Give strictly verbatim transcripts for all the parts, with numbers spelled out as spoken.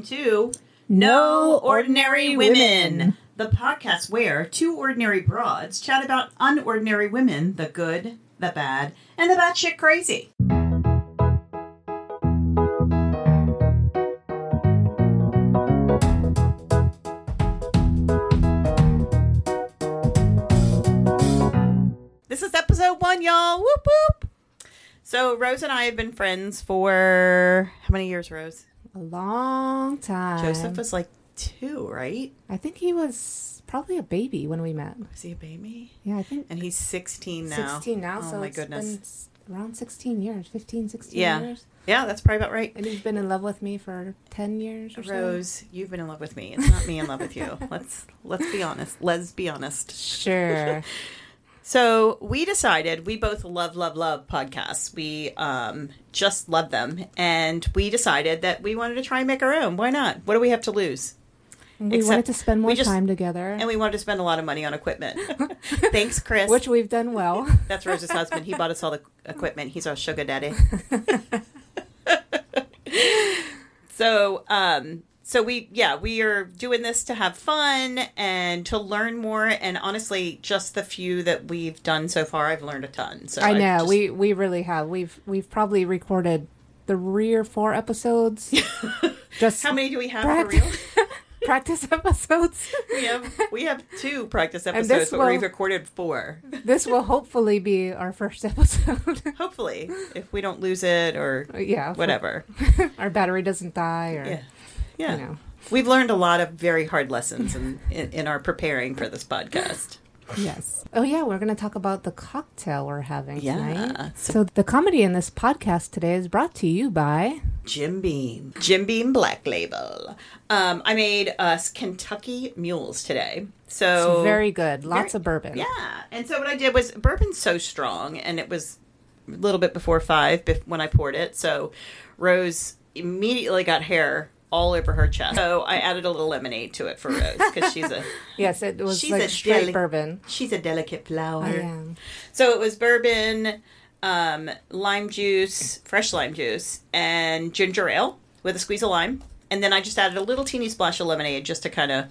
welcome to No Ordinary Women, the podcast where two ordinary broads chat about unordinary women, the good, the bad, and the batshit crazy. This is episode one, y'all. Whoop, whoop. So, Rose and I have been friends for how many years, Rose? A long time. Joseph was like two, right? I think he was probably a baby when we met. Was he a baby? Yeah, I think. And he's sixteen now. sixteen now, oh, so my it's goodness. Been around sixteen years, fifteen, sixteen yeah. years. Yeah, that's probably about right. And you've been in love with me for ten years or so. Rose, you've been in love with me. It's not me in love with you. Let's let's be honest. Let's be honest. Sure. So we decided we both love, love, love podcasts. We um, just love them. And we decided that we wanted to try and make our own. Why not? What do we have to lose? And we Except wanted to spend more just, time together. And we wanted to spend a lot of money on equipment. Thanks, Chris. Which we've done well. That's Rose's husband. He bought us all the equipment. He's our sugar daddy. So, um... So we, yeah, we are doing this to have fun and to learn more. And honestly, just the few that we've done so far, I've learned a ton. So I know just... we we really have. We've we've probably recorded three or four episodes. Just how many do we have pract- for real? Practice episodes. We have we have two practice episodes, but will, we've recorded four. This will hopefully be our first episode. Hopefully, if we don't lose it or yeah, whatever, our battery doesn't die or. Yeah. Yeah, you know. We've learned a lot of very hard lessons in, in, in our preparing for this podcast. Yes. Oh, yeah, we're going to talk about the cocktail we're having yeah. tonight. So, so the comedy in this podcast today is brought to you by... Jim Beam. Jim Beam Black Label. Um, I made us Kentucky mules today. So it's very good. Lots very, of bourbon. Yeah. And so what I did was, bourbon's so strong, and it was a little bit before five when I poured it. So Rose immediately got hair... all over her chest. So I added a little lemonade to it for Rose because she's a yes, it was she's like a straight deli- bourbon. She's a delicate flower. I am. So it was bourbon, um, lime juice, fresh lime juice, and ginger ale with a squeeze of lime, and then I just added a little teeny splash of lemonade just to kind of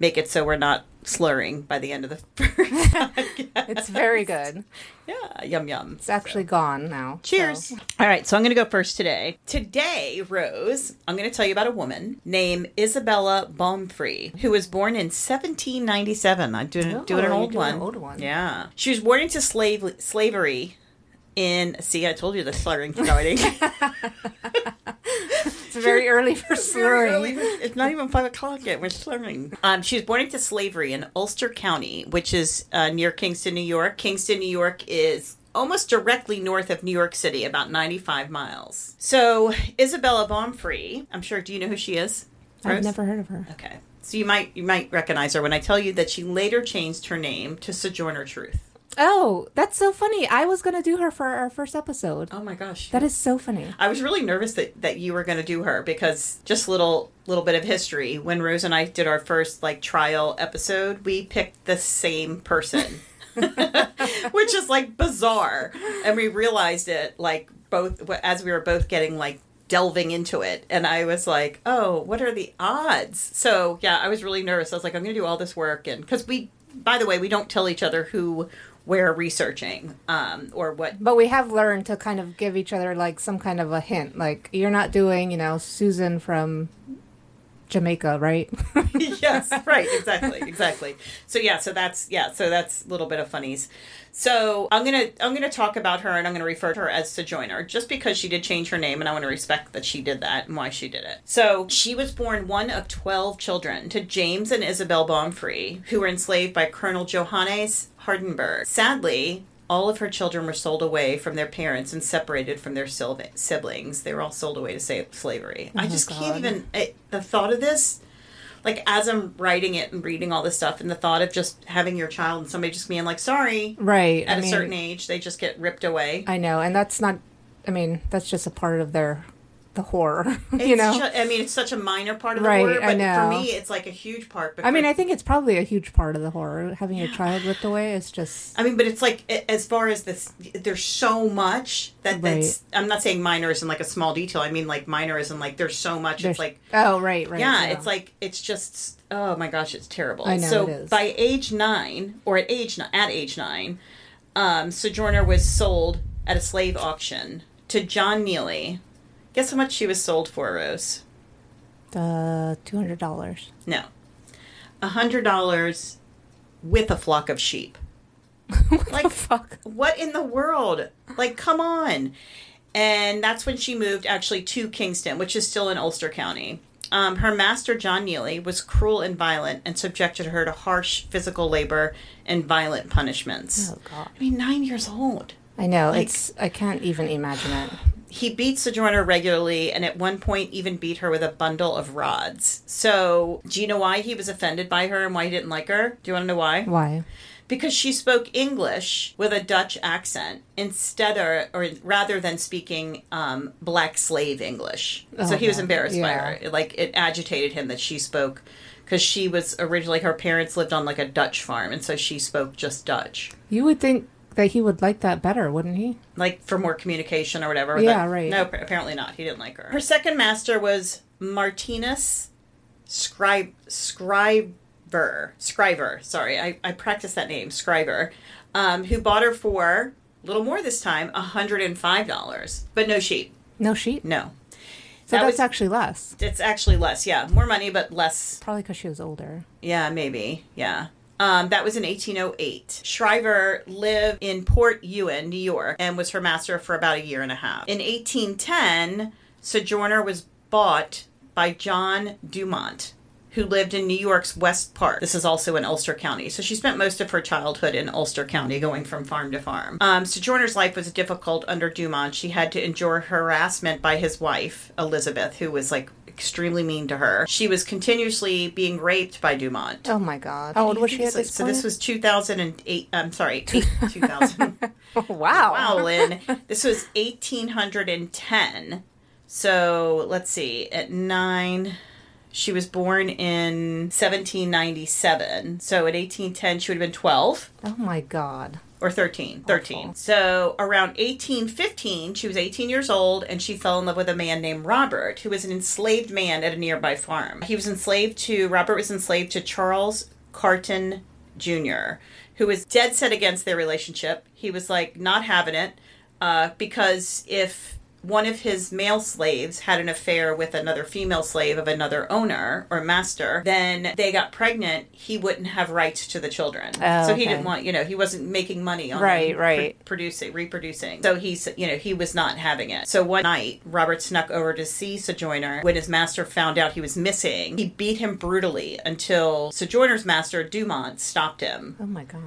make it so we're not slurring by the end of the first podcast. It's very good. Yeah, yum, yum. It's actually so. Gone now. Cheers. So. All right, so I'm going to go first today. Today, Rose, I'm going to tell you about a woman named Isabella Baumfree, who was born in seventeen ninety-seven. I'm doing, oh, doing an old one. An old one. Yeah. She was born into slave, slavery in, see, I told you the slurring starting. It's very early for slurring. Early for, it's not even five o'clock yet. We're slurring. Um, she was born into slavery in Ulster County, which is uh, near Kingston, New York. Kingston, New York is almost directly north of New York City, about ninety-five miles. So Isabella Baumfree, I'm sure, do you know who she is? Rose? I've never heard of her. Okay. So you might, you might recognize her when I tell you that she later changed her name to Sojourner Truth. Oh, that's so funny. I was going to do her for our first episode. Oh, my gosh. That is so funny. I was really nervous that, that you were going to do her because just a little, little bit of history. When Rose and I did our first, like, trial episode, we picked the same person, which is, like, bizarre. And we realized it, like, both as we were both getting, like, delving into it. And I was like, oh, what are the odds? So, yeah, I was really nervous. I was like, I'm going to do all this work. And because we, by the way, we don't tell each other who... we're researching um, or what. But we have learned to kind of give each other like some kind of a hint. Like you're not doing, you know, Susan from Jamaica, right? Yes, right. Exactly. Exactly. So yeah, so that's, yeah, so that's a little bit of funnies. So I'm going to, I'm going to talk about her and I'm going to refer to her as Sojourner just because she did change her name and I want to respect that she did that and why she did it. So she was born one of twelve children to James and Isabel Baumfree, who were enslaved by Colonel Johannes Hardenberg. Sadly, all of her children were sold away from their parents and separated from their siblings. They were all sold away to slavery. Oh I just God. can't even... It, the thought of this, like, as I'm writing it and reading all this stuff, and the thought of just having your child and somebody just being like, sorry. Right. At I a mean, certain age, they just get ripped away. I know. And that's not... I mean, that's just a part of their the horror, it's you know? Just, I mean, it's such a minor part of the right, horror, but I know. for me, it's like a huge part. Because, I mean, I think it's probably a huge part of the horror, having yeah. a child ripped away is just... I mean, but it's like, as far as this, there's so much that right. that's... I'm not saying minor isn't like a small detail. I mean, like, minor isn't like, there's so much. There's, it's like... Oh, right, right. Yeah, yeah, it's like, it's just, oh my gosh, it's terrible. I know, so it is. By age nine, or at age, at age nine, um, Sojourner was sold at a slave auction to John Neely. Guess how much she was sold for, Rose? Uh, two hundred dollars. No. one hundred dollars with a flock of sheep. What like, the fuck? What in the world? Like, come on. And that's when she moved, actually, to Kingston, which is still in Ulster County. Um, her master, John Neely, was cruel and violent and subjected her to harsh physical labor and violent punishments. Oh, God. I mean, nine years old. I know. Like, it's. I can't even imagine it. He beat Sojourner regularly, and at one point even beat her with a bundle of rods. So, do you know why he was offended by her and why he didn't like her? Do you want to know why? Why? Because she spoke English with a Dutch accent instead, or, or rather than speaking um, black slave English. Oh, so he was embarrassed yeah. by her. Like, it agitated him that she spoke, because she was originally, her parents lived on like a Dutch farm, and so she spoke just Dutch. You would think that he would like that better, wouldn't he? Like, for more communication or whatever. Yeah, that, right. No, apparently not. He didn't like her. Her second master was Martinus Scribe, Scriver. Scriver. Sorry, I, I practiced that name, Scriver, um, who bought her for, a little more this time, one hundred five dollars. But no sheep. No sheep? No. So that that's was, actually less. It's actually less, yeah. More money, but less. Probably because she was older. Yeah, maybe. Yeah. Um, that was in eighteen oh eight. Shriver lived in Port Ewan, New York, and was her master for about a year and a half. In eighteen ten, Sojourner was bought by John Dumont, who lived in New York's West Park. This is also in Ulster County. So she spent most of her childhood in Ulster County, going from farm to farm. Um, Sojourner's life was difficult under Dumont. She had to endure harassment by his wife, Elizabeth, who was like extremely mean to her. She was continuously being raped by Dumont. Oh my God. How old was she at this point? So this was two thousand eight. I'm sorry, two thousand. Wow. Wow, Lynn. This was eighteen ten. So let's see, at nine... She was born in seventeen ninety-seven. So at eighteen ten, she would have been twelve. Oh, my God. Or thirteen. thirteen. Awful. So around eighteen fifteen, she was eighteen years old, and she fell in love with a man named Robert, who was an enslaved man at a nearby farm. He was enslaved to, Robert was enslaved to Charles Carton Junior, who was dead set against their relationship. He was, like, not having it, uh, because if... one of his male slaves had an affair with another female slave of another owner or master, then they got pregnant, he wouldn't have rights to the children. Oh, so he okay. didn't want, you know, he wasn't making money on right, them, right. Pr- producing, reproducing. So he's, you know, he was not having it. So one night, Robert snuck over to see Sojourner. When his master found out he was missing, he beat him brutally until Sojourner's master, Dumont, stopped him. Oh my God.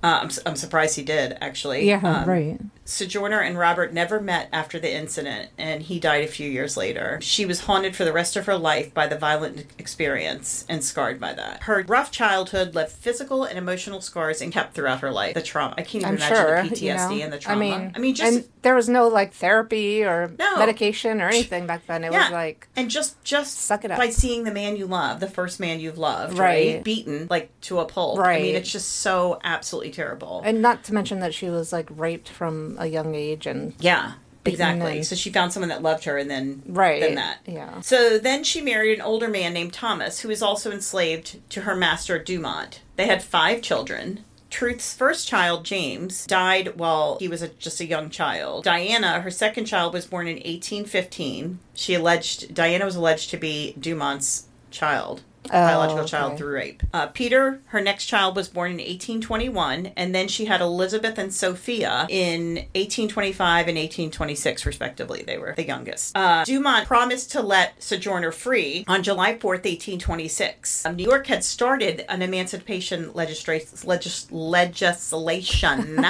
Uh, I'm, I'm surprised he did, actually. Yeah, um, right. Sojourner and Robert never met after the incident, and he died a few years later. She was haunted for the rest of her life by the violent experience and scarred by that. Her rough childhood left physical and emotional scars and kept throughout her life. The trauma. I can't even I'm imagine sure, the P T S D you know? and the trauma. I mean, I mean just... And there was no, like, therapy or no. medication or anything back then. It yeah. was like... And just, just suck it up. By seeing the man you love, the first man you've loved, right? right? Beaten, like, to a pulp. Right. I mean, it's just so absolutely terrible. And not to mention that she was, like, raped from a young age and yeah exactly and... so she found someone that loved her and then right then that yeah so then she married an older man named Thomas, who was also enslaved to her master Dumont. They had five children. Truth's first child, James, died while he was a, just a young child. Diana, her second child, was born in eighteen fifteen. She alleged Diana was alleged to be Dumont's child Oh, biological child okay. through rape. Uh, Peter, her next child, was born in eighteen twenty-one, and then she had Elizabeth and Sophia in eighteen twenty-five and eighteen twenty-six, respectively. They were the youngest. Uh, Dumont promised to let Sojourner free on July fourth, eighteen twenty-six. Um, New York had started an emancipation legisla- legis- legislation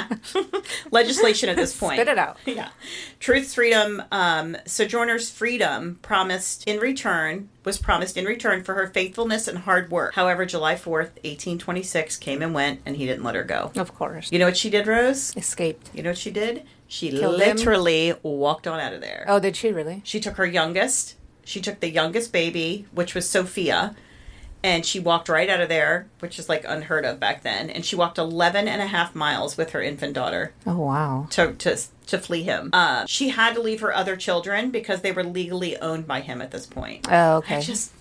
legislation at this point. Spit it out. Yeah. Truth's freedom, um, Sojourner's freedom promised in return, was promised in return for her faithfulness and hard work. However, July fourth, eighteen twenty-six came and went, and he didn't let her go. Of course. You know what she did, Rose? Escaped. You know what she did? She Killed literally him? walked on out of there. Oh, did she really? She took her youngest. She took the youngest baby, which was Sophia, and she walked right out of there, which is like unheard of back then. And she walked eleven and a half miles with her infant daughter. Oh, wow. To to to flee him. Uh, she had to leave her other children because they were legally owned by him at this point. Oh, okay. I just...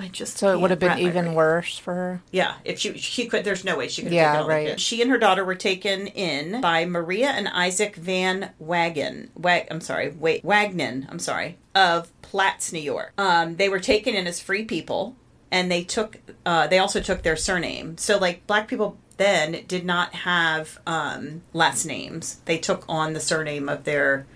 I just so it would have been even worse for her. Yeah, if she she could, there's no way she could have yeah, taken all right. the kids. She and her daughter were taken in by Maria and Isaac Van Wagen. Wag, I'm sorry, wait, Wagenen. I'm sorry, of Platts, New York. Um, they were taken in as free people, and they took. Uh, they also took their surname. So like black people then did not have um, last names. They took on the surname of their.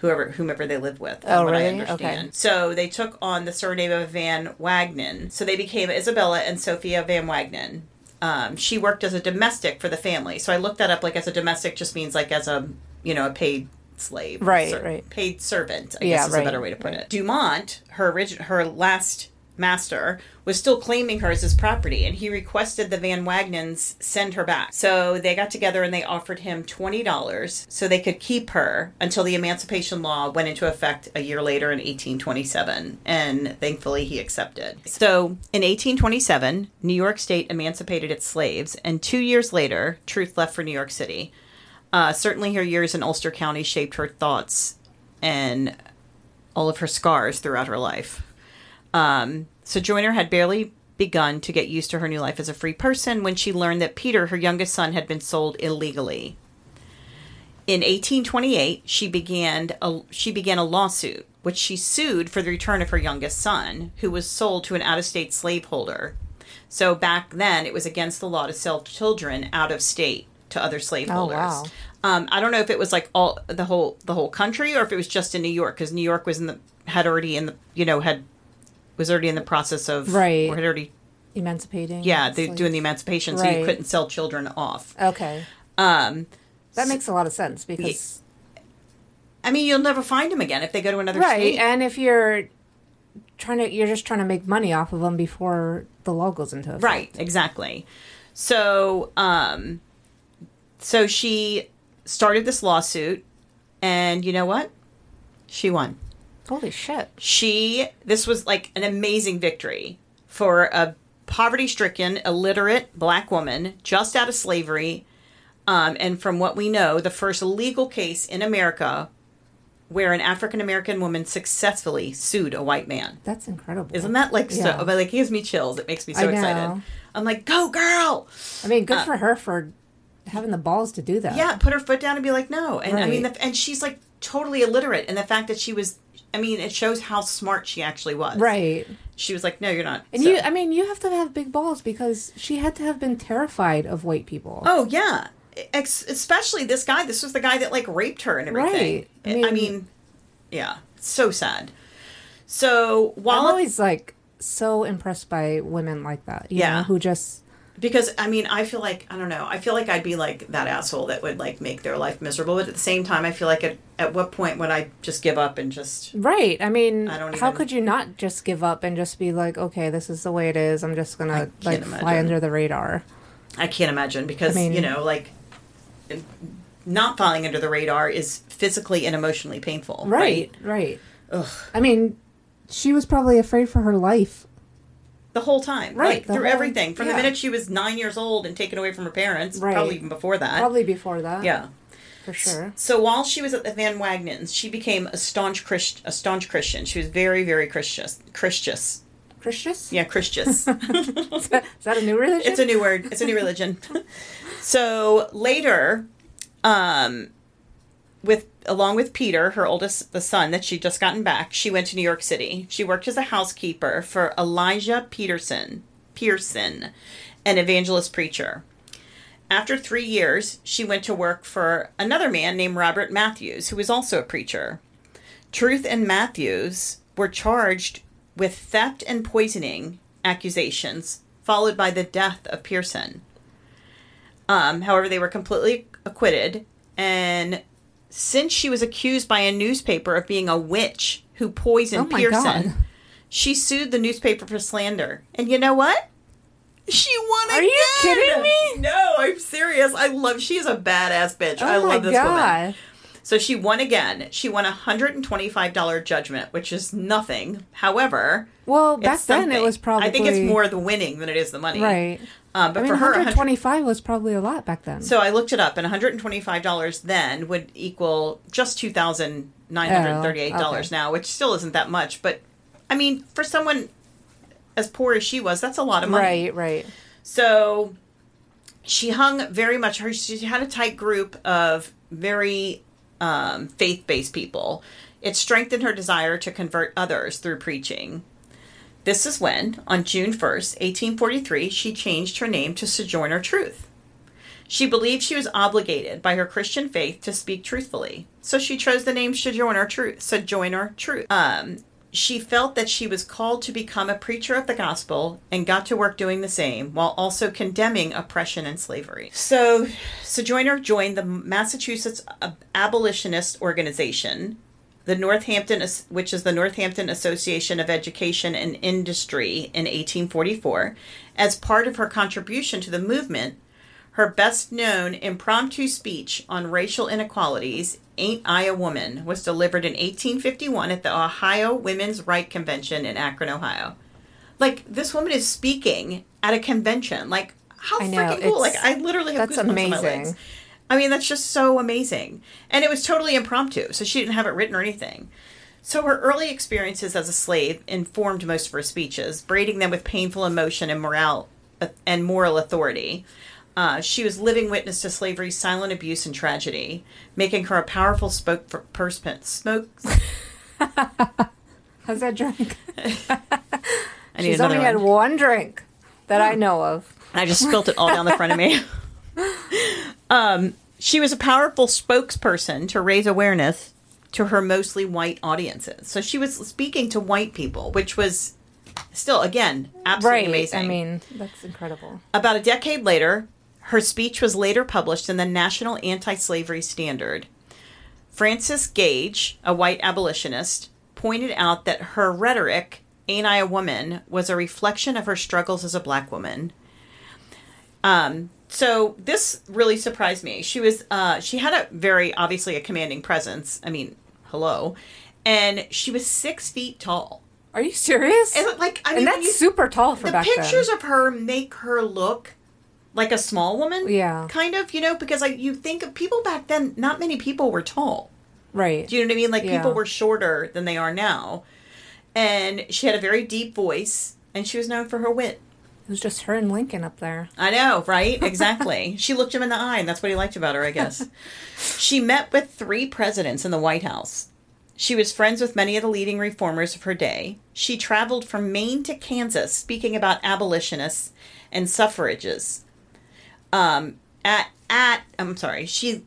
Whoever, whomever they lived with. Oh, really? I understand. Okay. So they took on the surname of Van Wagenen. So they became Isabella and Sophia Van Wagenen. Um, she worked as a domestic for the family. So I looked that up. Like as a domestic, just means like as a you know a paid slave, right? Ser- right. Paid servant. I yeah, guess is right, a better way to put right. it. Dumont, her origin, her last master, was still claiming her as his property, and he requested the Van Wagenens send her back. So they got together and they offered him twenty dollars so they could keep her until the Emancipation Law went into effect a year later in eighteen twenty-seven, and thankfully he accepted. So in eighteen twenty-seven, New York State emancipated its slaves, and two years later, Truth left for New York City. Uh, certainly her years in Ulster County shaped her thoughts and all of her scars throughout her life. Um, Sojourner had barely begun to get used to her new life as a free person when she learned that Peter, her youngest son, had been sold illegally. In eighteen twenty-eight, she began a, she began a lawsuit, which she sued for the return of her youngest son, who was sold to an out-of-state slaveholder. So back then, it was against the law to sell children out of state to other slaveholders. Oh, wow. Um, I don't know if it was like all the whole the whole country or if it was just in New York, because New York was in the had already in the you know had. was already in the process of... Right. Or had already... Emancipating. Yeah, they're doing the emancipation, right. So you couldn't sell children off. Okay. Um, that makes a lot of sense, because... I mean, you'll never find them again if they go to another right. state. Right, and if you're trying to... You're just trying to make money off of them before the law goes into effect. Right, exactly. So, um... So she started this lawsuit, and you know what? She won. Holy shit. She, this was like an amazing victory for a poverty-stricken, illiterate black woman just out of slavery. Um, and from what we know, the first legal case in America where an African-American woman successfully sued a white man. That's incredible. Isn't that like yeah. so, but like, it gives me chills. It makes me so excited. I'm like, go girl. I mean, good uh, for her for having the balls to do that. Yeah. Put her foot down and be like, no. And right. I mean, the, and she's like totally illiterate. And the fact that she was, I mean, it shows how smart she actually was. Right. She was like, no, you're not. And so. you, I mean, you have to have big balls because she had to have been terrified of white people. Oh, yeah. Ex- especially this guy. This was the guy that, like, raped her and everything. Right. I mean, I mean yeah. It's so sad. So while... I'm always, like, so impressed by women like that. You yeah. know, who just... Because, I mean, I feel like, I don't know, I feel like I'd be like that asshole that would like make their life miserable. But at the same time, I feel like at, at what point would I just give up and just... Right. I mean, I don't even, how could you not just give up and just be like, okay, this is the way it is. I'm just going to like imagine. fly under the radar. I can't imagine because, I mean, you know, like not falling under the radar is physically and emotionally painful. Right. Right. right. Ugh. I mean, she was probably afraid for her life. The whole time. Right. Like, through whole, everything. From yeah. the minute she was nine years old and taken away from her parents. Right. Probably even before that. Probably before that. Yeah. For sure. So, so while she was at the Van Wagenens, she became a staunch Christ, a staunch Christian. She was very, very Christious. Christious. Christious? Yeah, Christious. is, that, is that a new religion? It's a new word. It's a new religion. So later, um, with along with Peter, her oldest, the son that she'd just gotten back, she went to New York City. She worked as a housekeeper for Elijah Peterson, Pearson, an evangelist preacher. After three years, she went to work for another man named Robert Matthews, who was also a preacher. Truth and Matthews were charged with theft and poisoning accusations, followed by the death of Pearson. Um, however, they were completely acquitted, and since she was accused by a newspaper of being a witch who poisoned oh my Pearson, God. she sued the newspaper for slander. And you know what? She won Are again. Are you kidding me? No, I'm serious. I love, she is a badass bitch. Oh I love this God. woman. So she won again. She won a one hundred twenty-five dollars judgment, which is nothing. However, well, back then it was probably... I think it's more the winning than it is the money. Right. Um, but I mean, for her, one hundred twenty-five dollars was probably a lot back then. So I looked it up, and one hundred twenty-five dollars then would equal just two thousand nine hundred thirty-eight dollars oh, okay. now, which still isn't that much. But, I mean, for someone as poor as she was, that's a lot of money. Right, right. So... She hung very much, her, she had a tight group of very um, faith-based people. It strengthened her desire to convert others through preaching. This is when, on June first, eighteen forty-three, she changed her name to Sojourner Truth. She believed she was obligated by her Christian faith to speak truthfully. So she chose the name Sojourner Truth. Sojourner Truth. Um, she felt that she was called to become a preacher of the gospel and got to work doing the same while also condemning oppression and slavery. So Sojourner joined the Massachusetts Abolitionist Organization, the Northampton, which is the Northampton Association of Education and Industry, in eighteen forty-four. As part of her contribution to the movement, her best-known impromptu speech on racial inequalities, Ain't I a Woman, was delivered in eighteen fifty-one at the Ohio Women's Right Convention in Akron, Ohio. Like, this woman is speaking at a convention. Like, how freaking cool. Like, I literally have goosebumps on my legs. I mean, that's just so amazing. And it was totally impromptu, so she didn't have it written or anything. So her early experiences as a slave informed most of her speeches, braiding them with painful emotion and moral, and moral authority. Uh, she was living witness to slavery's silent abuse and tragedy, making her a powerful spoke for perspent smoke. How's that drink? She's only one. had one drink that I know of. I just spilt it all down the front of me. um, she was a powerful spokesperson to raise awareness to her mostly white audiences. So she was speaking to white people, which was still, again, absolutely right. amazing. I mean, that's incredible. About a decade later, her speech was later published in the National Anti-Slavery Standard. Frances Gage, a white abolitionist, pointed out that her rhetoric, Ain't I a Woman, was a reflection of her struggles as a black woman. Um, so this really surprised me. She was, uh, she had a very, obviously, a commanding presence. I mean, hello. And she was six feet tall. Are you serious? And, like, I mean, and that's you, super tall for the back pictures then. Of her make her look like a small woman. Yeah. Kind of, you know, because like you think of people back then, not many people were tall. Right. Do you know what I mean? Like yeah. people were shorter than they are now. And she had a very deep voice, and she was known for her wit. It was just her and Lincoln up there. I know, right? Exactly. She looked him in the eye, and that's what he liked about her, I guess. She met with three presidents in the White House. She was friends with many of the leading reformers of her day. She traveled from Maine to Kansas, speaking about abolitionists and suffragists. Um, at at I'm sorry, she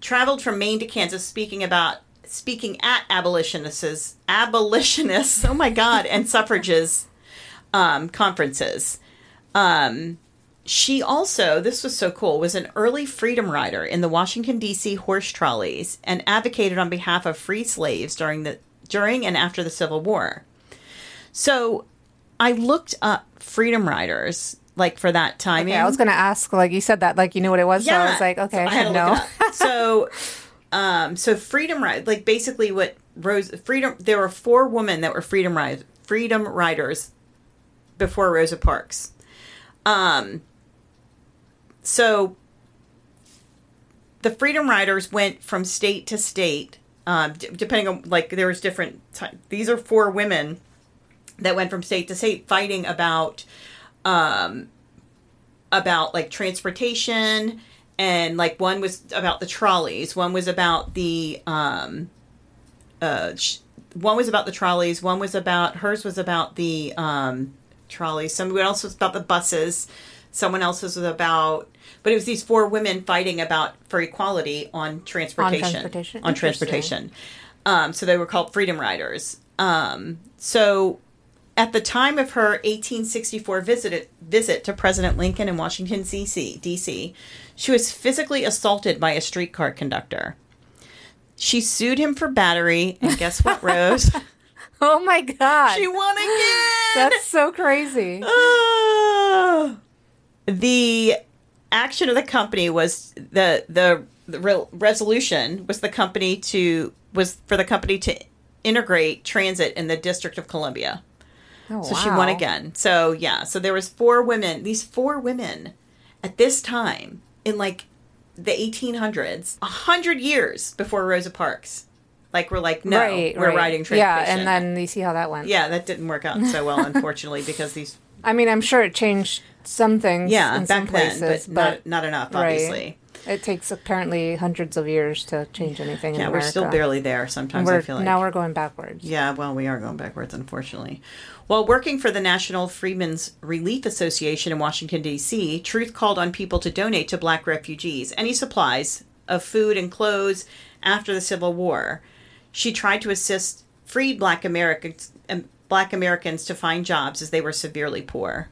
traveled from Maine to Kansas, speaking about speaking at abolitionists, abolitionists. Oh my God, and suffragists um, conferences. Um, She also, this was so cool, was an early freedom rider in the Washington, D C horse trolleys and advocated on behalf of free slaves during the during and after the Civil War. So I looked up freedom riders, like, for that timing. Okay, I was going to ask, like, you said that, like, you knew what it was, yeah. so I was like, okay, so I, I had to know. Look it up. So, um, so freedom riders, like, basically what Rose, freedom, there were four women that were freedom, ri- freedom riders before Rosa Parks. Um... So the Freedom Riders went from state to state, um, d- depending on, like, there was different ty- These are four women that went from state to state fighting about, um, about, like, transportation. And, like, one was about the trolleys. One was about the, um, uh, sh- one was about the trolleys. One was about, hers was about the um, trolleys. Someone else was about the buses. Someone else was about, but it was these four women fighting about for equality on transportation. On transportation. On transportation. Um, so they were called Freedom Riders. Um, so at the time of her eighteen sixty-four visit visit to President Lincoln in Washington, D C, she was physically assaulted by a streetcar conductor. She sued him for battery, and guess what, Rose? Oh, my God. She won again! That's so crazy. Oh! The action of the company was the the the re- resolution was the company to was for the company to integrate transit in the District of Columbia. Oh, so wow. She won again. So yeah, so there was four women. These four women at this time in like the eighteen hundreds, a hundred years before Rosa Parks. Like, we're like, no, right, we're right. riding transportation. Yeah, and then you see how that went. Yeah, that didn't work out so well, unfortunately, because these... I mean, I'm sure it changed some things yeah, in some places. Yeah, back then, but, but not, not enough, obviously. Right. It takes apparently hundreds of years to change anything in America. Yeah, we're still barely there sometimes, we're, I feel like. Now we're going backwards. Yeah, well, we are going backwards, unfortunately. While working for the National Freedmen's Relief Association in Washington, D C, Truth called on people to donate to black refugees any supplies of food and clothes after the Civil War. She tried to assist freed black Americans, black Americans to find jobs as they were severely poor.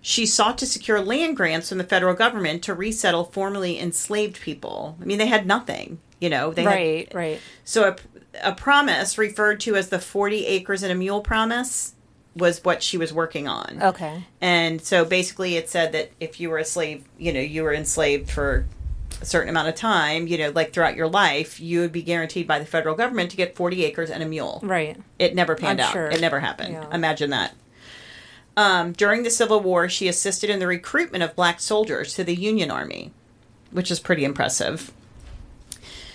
She sought to secure land grants from the federal government to resettle formerly enslaved people. I mean, they had nothing, you know. They right, had, right. So a, a promise referred to as the forty acres and a mule promise was what she was working on. Okay. And so basically it said that if you were a slave, you know, you were enslaved for a certain amount of time, you know, like throughout your life, you would be guaranteed by the federal government to get forty acres and a mule. Right. It never panned I'm out. Sure. It never happened. Yeah. Imagine that. Um, during the Civil War, she assisted in the recruitment of black soldiers to the Union Army, which is pretty impressive.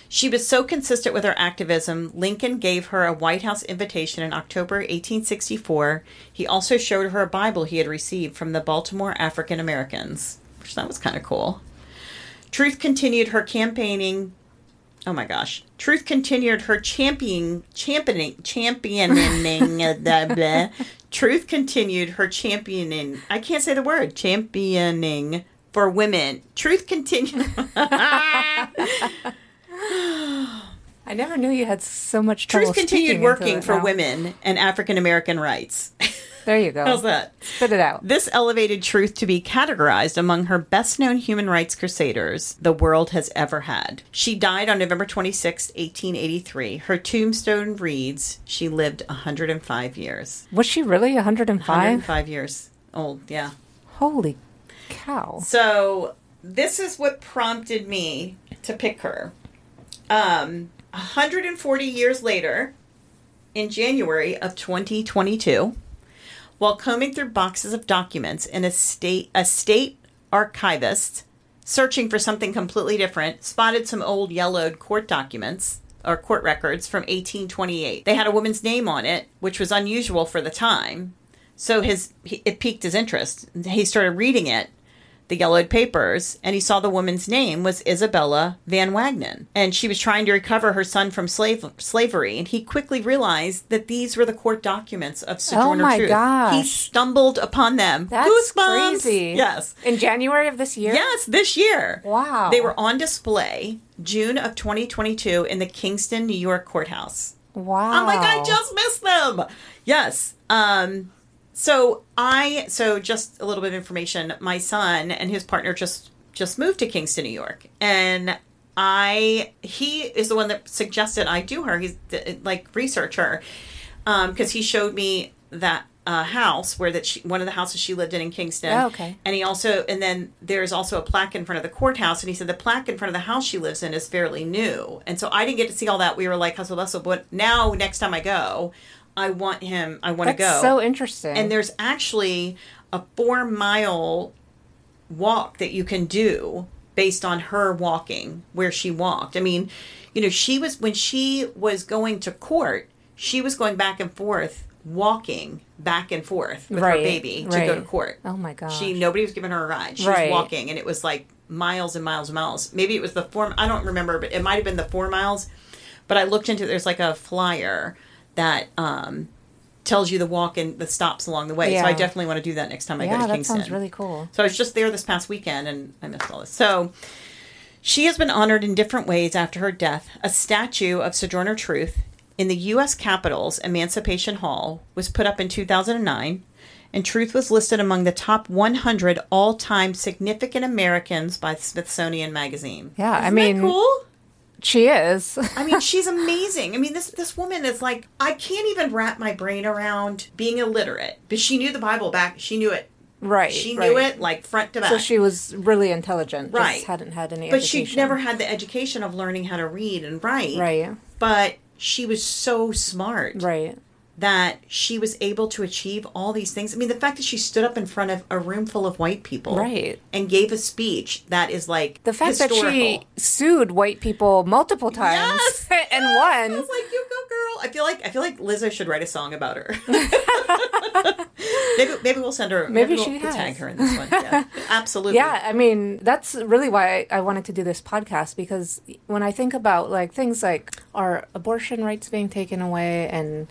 She was so consistent with her activism, Lincoln gave her a White House invitation in October eighteen sixty-four. He also showed her a Bible he had received from the Baltimore African Americans, which that was kind of cool. Truth continued her campaigning. Oh my gosh! Truth continued her championing, championing, championing. blah, blah. Truth continued her championing. I can't say the word championing for women. Truth continued. I never knew you had so much trouble. Truth continued working for now. women and African American rights. There you go. How's that? Spit it out. This elevated Truth to be categorized among her best-known human rights crusaders the world has ever had. She died on November twenty-sixth, eighteen eighty-three. Her tombstone reads, she lived one hundred five years. Was she really one hundred five? one hundred five years old, yeah. Holy cow. So this is what prompted me to pick her. Um, one hundred forty years later, in January of twenty twenty-two... While combing through boxes of documents in a state a state archivist, searching for something completely different, spotted some old yellowed court documents or court records from eighteen twenty-eight. They had a woman's name on it, which was unusual for the time. So his it piqued his interest. He started reading it, the yellowed papers, and he saw the woman's name was Isabella Van Wagenen. And she was trying to recover her son from slave, slavery, and he quickly realized that these were the court documents of Sojourner Truth. Oh, my Truth. Gosh. He stumbled upon them. That's Goosebumps. Crazy. Yes. In January of this year? Yes, this year. Wow. They were on display June of twenty twenty-two in the Kingston, New York courthouse. Wow. I'm like, I just missed them. Yes. Um... So I, so just a little bit of information, my son and his partner just, just moved to Kingston, New York. And I, he is the one that suggested I do her, he's like research her. Um, cause he showed me that uh, house where that she, one of the houses she lived in in Kingston. Oh, okay. And he also, and then there's also a plaque in front of the courthouse. And he said the plaque in front of the house she lives in is fairly new. And so I didn't get to see all that. We were like hustle bustle, but now next time I go, I want him, I want That's to go. That's so interesting. And there's actually a four mile walk that you can do based on her walking, where she walked. I mean, you know, she was, when she was going to court, she was going back and forth, walking back and forth with right, her baby to right. go to court. Oh my gosh. She, nobody was giving her a ride. She right. was walking, and it was like miles and miles and miles. Maybe it was the four, I don't remember, but it might have been the four miles. But I looked into, there's like a flyer that um, tells you the walk and the stops along the way. Yeah. So I definitely want to do that next time I yeah, go to Kingston. Yeah, that sounds really cool. So I was just there this past weekend, and I missed all this. So she has been honored in different ways after her death. A statue of Sojourner Truth in the U S Capitol's Emancipation Hall was put up in two thousand nine, and Truth was listed among the top one hundred all-time significant Americans by Smithsonian Magazine. Yeah, Isn't I mean... that cool? She is. I mean, she's amazing. I mean, this this woman is like, I can't even wrap my brain around being illiterate. But she knew the Bible back. She knew it Right. She right. knew it, like, front to back. So she was really intelligent. Right. Just hadn't had any but education. But she'd never had the education of learning how to read and write. Right. But she was so smart. Right. That she was able to achieve all these things. I mean, the fact that she stood up in front of a room full of white people. Right. And gave a speech that is, like, the fact historical. That she sued white people multiple times. Yes! And yes! won. I was like, you go, girl. I feel like I feel like Lizzo should write a song about her. maybe, maybe we'll send her. Maybe, maybe she we'll has. Tag her in this one. Yeah. Absolutely. Yeah, I mean, that's really why I wanted to do this podcast. Because when I think about, like, things like our abortion rights being taken away and...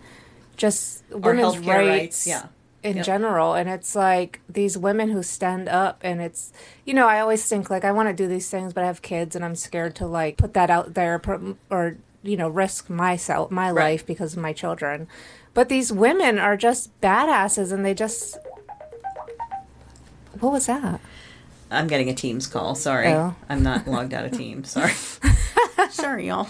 just women's rights, rights yeah. in yep. general. And it's like these women who stand up and it's, you know, I always think like I want to do these things, but I have kids and I'm scared to like put that out there or, you know, risk myself, my right. life because of my children. But these women are just badasses and they just, what was that? I'm getting a Teams call. Sorry. Oh. I'm not logged out of Teams. Sorry. Sorry, y'all.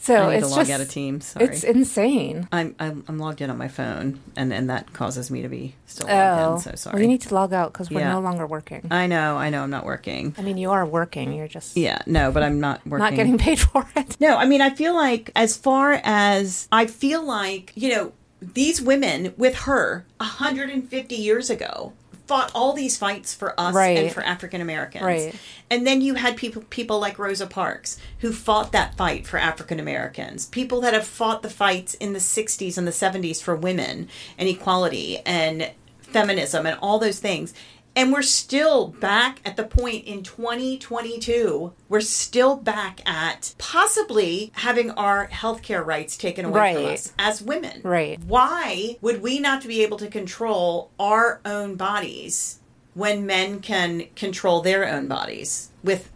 So I need it's to log just, out of Teams. Sorry. It's insane. I'm, I'm I'm logged in on my phone, and, and that causes me to be still logged oh. in, so sorry. Well, you need to log out because we're yeah. no longer working. I know, I know, I'm not working. I mean, you are working, you're just... Yeah, no, but I'm not working. Not getting paid for it. No, I mean, I feel like as far as... I feel like, you know, these women with her one hundred fifty years ago... fought all these fights for us right. and for African Americans. Right. And then you had people people like Rosa Parks who fought that fight for African Americans. People that have fought the fights in the sixties and the seventies for women and equality and feminism and all those things. And we're still back at the point in twenty twenty-two, we're still back at possibly having our healthcare rights taken away right. from us as women. Right. Why would we not be able to control our own bodies when men can control their own bodies with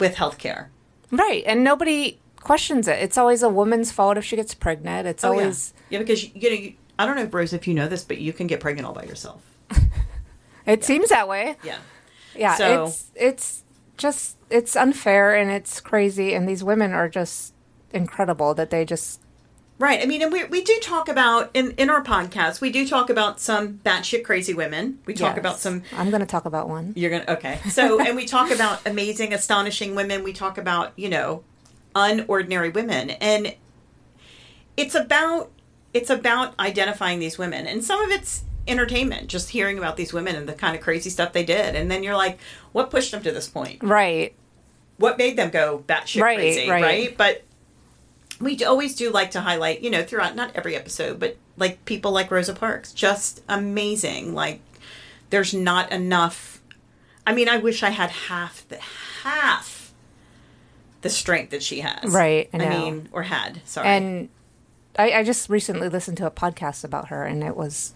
with healthcare? Right. And nobody questions it. It's always a woman's fault if she gets pregnant. It's oh, always... Yeah. yeah, because, you know, you, I don't know, Rose, if you know this, but you can get pregnant all by yourself. It yeah. seems that way. Yeah. Yeah. So, it's, it's just, it's unfair and it's crazy. And these women are just incredible that they just. Right. I mean, and we we do talk about, in, in our podcast, we do talk about some batshit crazy women. We talk yes. about some. I'm going to talk about one. You're going to. Okay. So, and we talk about amazing, astonishing women. We talk about, you know, unordinary women. And it's about, it's about identifying these women. And some of it's entertainment, just hearing about these women and the kind of crazy stuff they did. And then you're like, what pushed them to this point? Right. What made them go batshit right, crazy, right. right? But we always do like to highlight, you know, throughout, not every episode, but like people like Rosa Parks, just amazing. Like there's not enough. I mean, I wish I had half the, half the strength that she has. Right. I, I mean, or had, sorry. And I, I just recently listened to a podcast about her and it was,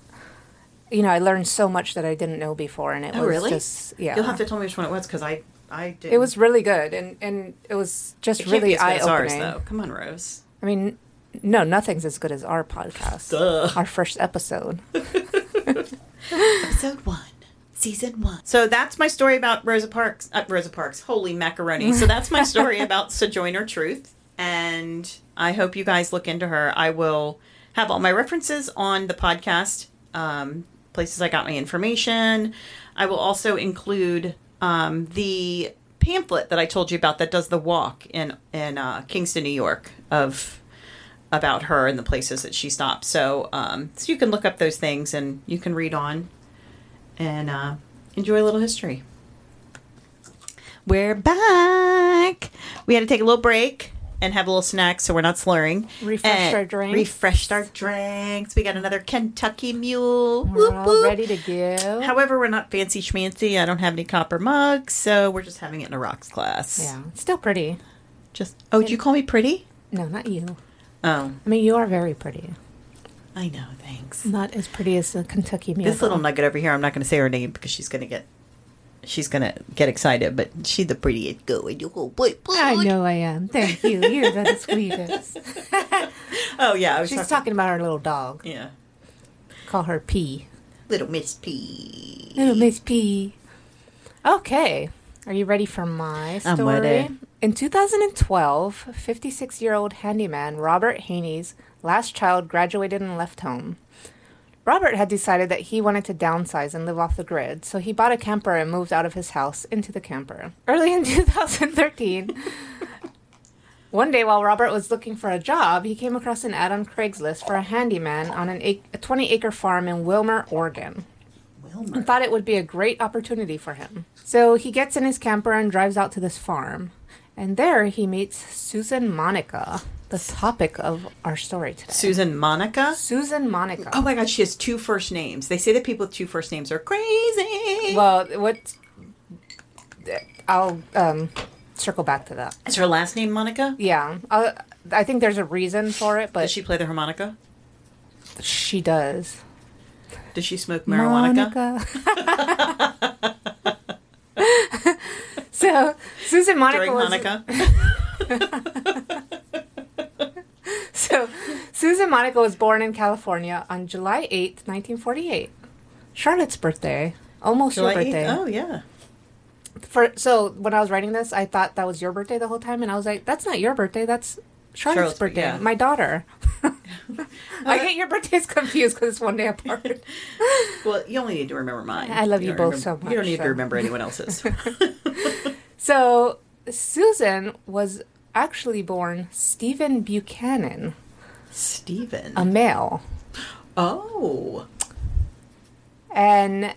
you know, I learned so much that I didn't know before, and it oh, was really? just yeah. You'll have to tell me which one it was because I I did. It was really good, and, and it was just it really eye opening. Though, come on, Rose. I mean, no, nothing's as good as our podcast. Duh. Our first episode, episode one, season one. So that's my story about Rosa Parks. Uh, Rosa Parks, holy macaroni! So that's my story about Sojourner Truth, and I hope you guys look into her. I will have all my references on the podcast. Um, places I got my information. I will also include um, the pamphlet that I told you about that does the walk in in uh, Kingston, New York, of about her and the places that she stopped. So, um, so you can look up those things and you can read on and uh, enjoy a little history. We're back. We had to take a little break and have a little snack so we're not slurring. Refreshed our drinks. Refreshed our drinks. We got another Kentucky Mule. We're whoop, all whoop. ready to go. However, we're not fancy schmancy. I don't have any copper mugs, so we're just having it in a rocks glass. Yeah. It's still pretty. Just Oh, it, did you call me pretty? No, not you. Oh. I mean, you are very pretty. I know, thanks. Not as pretty as the Kentucky Mule. This little nugget over here, I'm not going to say her name because she's going to get... She's going to get excited, but she's the prettiest girl in the whole boy. I know I am. Thank you. You're the sweetest. Oh, yeah. I was she's talking... talking about her little dog. Yeah. Call her P. Little Miss P. Little Miss P. Okay. Are you ready for my story? I'm ready. In two thousand twelve, fifty-six-year-old handyman Robert Haney's last child graduated and left home. Robert had decided that he wanted to downsize and live off the grid, so he bought a camper and moved out of his house into the camper. Early in two thousand thirteen, one day while Robert was looking for a job, he came across an ad on Craigslist for a handyman on an ac- a twenty-acre farm in Wilmer, Oregon. Wilmer. And thought it would be a great opportunity for him. So he gets in his camper and drives out to this farm. And there he meets Susan Monica, the topic of our story today. Susan Monica? Susan Monica. Oh my God, she has two first names. They say that people with two first names are crazy. Well, what? I'll um, circle back to that. Is her last name Monica? Yeah. I'll, I think there's a reason for it, but... Does she play the harmonica? She does. Does she smoke marijuana? Monica. So, Susan Monica During was... Monica. So, Susan Monica was born in California on July eighth, nineteen forty-eight. Charlotte's birthday. Almost July your birthday. eighth? Oh, yeah. For, so, when I was writing this, I thought that was your birthday the whole time, and I was like, that's not your birthday, that's Charlotte's, Charlotte's birthday. Yeah. My daughter. I get your birthdays confused because it's one day apart. Well, you only need to remember mine. I love you, you both remember, so much. You don't need so. to remember anyone else's. So, Susan was... actually born Stephen Buchanan. Stephen? A male. Oh. And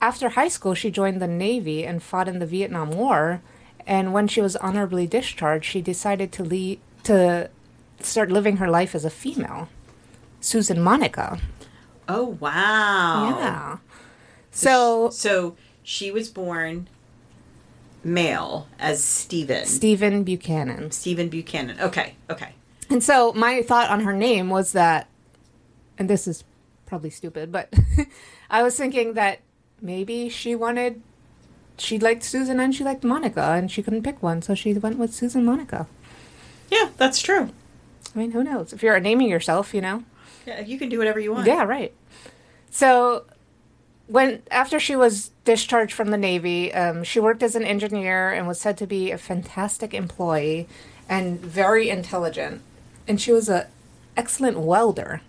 after high school, she joined the Navy and fought in the Vietnam War. And when she was honorably discharged, she decided to leave, to start living her life as a female. Susan Monica. Oh, wow. Yeah. So... So she was born... male as Stephen. Stephen Buchanan. Stephen Buchanan. Okay, okay. And so my thought on her name was that, and this is probably stupid, but I was thinking that maybe she wanted, she liked Susan and she liked Monica, and she couldn't pick one, so she went with Susan Monica. Yeah, that's true. I mean, who knows? If you're naming yourself, you know. Yeah, you can do whatever you want. Yeah, right. So... When after she was discharged from the Navy, um, she worked as an engineer and was said to be a fantastic employee and very intelligent. And she was an excellent welder.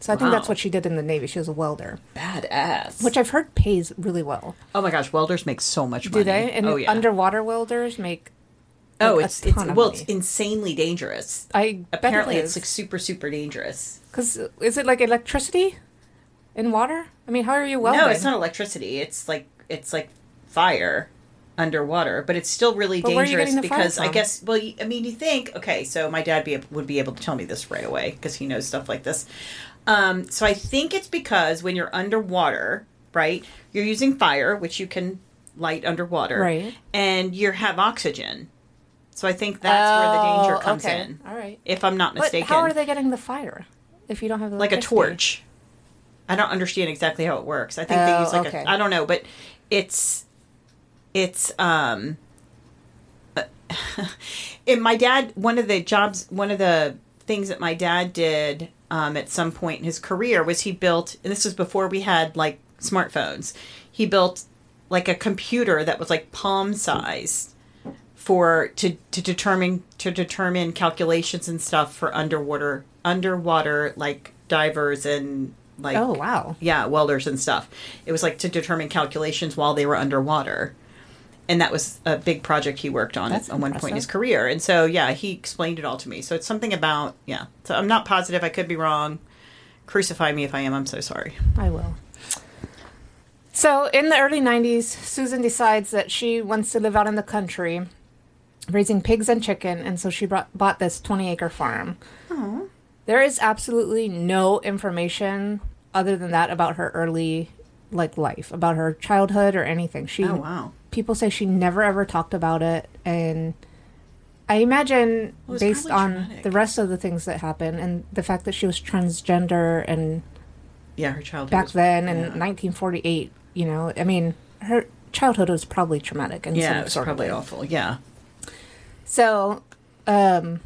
So I wow. think that's what she did in the Navy. She was a welder. Badass. Which I've heard pays really well. Oh my gosh, welders make so much money. Do they? And oh, yeah. underwater welders make like, oh, it's, a ton it's of well, money. It's insanely dangerous. I apparently bet it it's like super super dangerous. Because is it like electricity? In water? I mean, how are you welding? No, it's not electricity. It's like it's like fire underwater, but it's still really but dangerous where are you getting the because fire from? I guess. Well, I mean, you think okay. So my dad be, would be able to tell me this right away because he knows stuff like this. Um, so I think it's because when you're underwater, right? You're using fire, which you can light underwater, right? And you have oxygen. So I think that's oh, where the danger comes okay. in. All right. If I'm not mistaken. But how are they getting the fire if you don't have the like a torch? I don't understand exactly how it works. I think oh, they use like okay. a... I don't know, but it's... It's... um. In my dad, one of the jobs, one of the things that my dad did um, at some point in his career was he built... And this was before we had like smartphones. He built like a computer that was like palm size for... To, to determine to determine calculations and stuff for underwater... Underwater like divers and... Like, oh, wow. Yeah, welders and stuff. It was like to determine calculations while they were underwater. And that was a big project he worked on That's at impressive. one point in his career. And so, yeah, he explained it all to me. So it's something about, yeah. So I'm not positive. I could be wrong. Crucify me if I am. I'm so sorry. I will. So in the early nineties, Susan decides that she wants to live out in the country, raising pigs and chicken. And so she brought, bought this twenty-acre farm. Oh. There is absolutely no information other than that about her early, like, life, about her childhood or anything. She, oh, wow. People say she never, ever talked about it. And I imagine well, based on traumatic. the rest of the things that happened and the fact that she was transgender and... Yeah, her childhood Back was, then yeah. in nineteen forty-eight, you know, I mean, her childhood was probably traumatic. In yeah, some it was sort probably awful, yeah. So, um...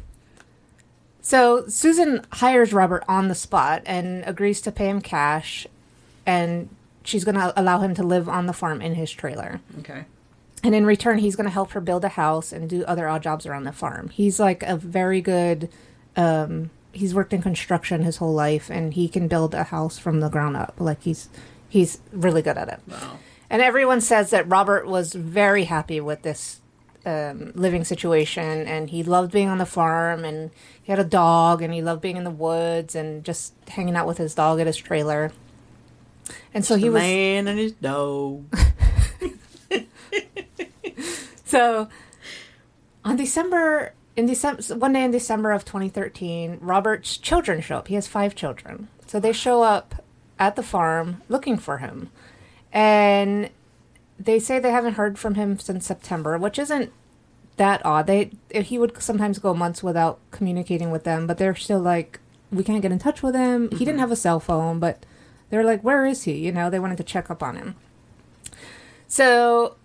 So Susan hires Robert on the spot and agrees to pay him cash, and she's going to allow him to live on the farm in his trailer. Okay. And in return, he's going to help her build a house and do other odd jobs around the farm. He's like a very good um, he's worked in construction his whole life, and he can build a house from the ground up. Like, he's he's really good at it. Wow. And everyone says that Robert was very happy with this um, living situation, and he loved being on the farm, and he had a dog, and he loved being in the woods and just hanging out with his dog at his trailer. And so he was... man and his dog. So, on December... In December, one day in December of twenty thirteen, Robert's children show up. He has five children. So they show up at the farm looking for him. And they say they haven't heard from him since September, which isn't that odd. They He would sometimes go months without communicating with them, but they're still like, we can't get in touch with him. Mm-hmm. He didn't have a cell phone, but they're like, where is he? You know, they wanted to check up on him. So...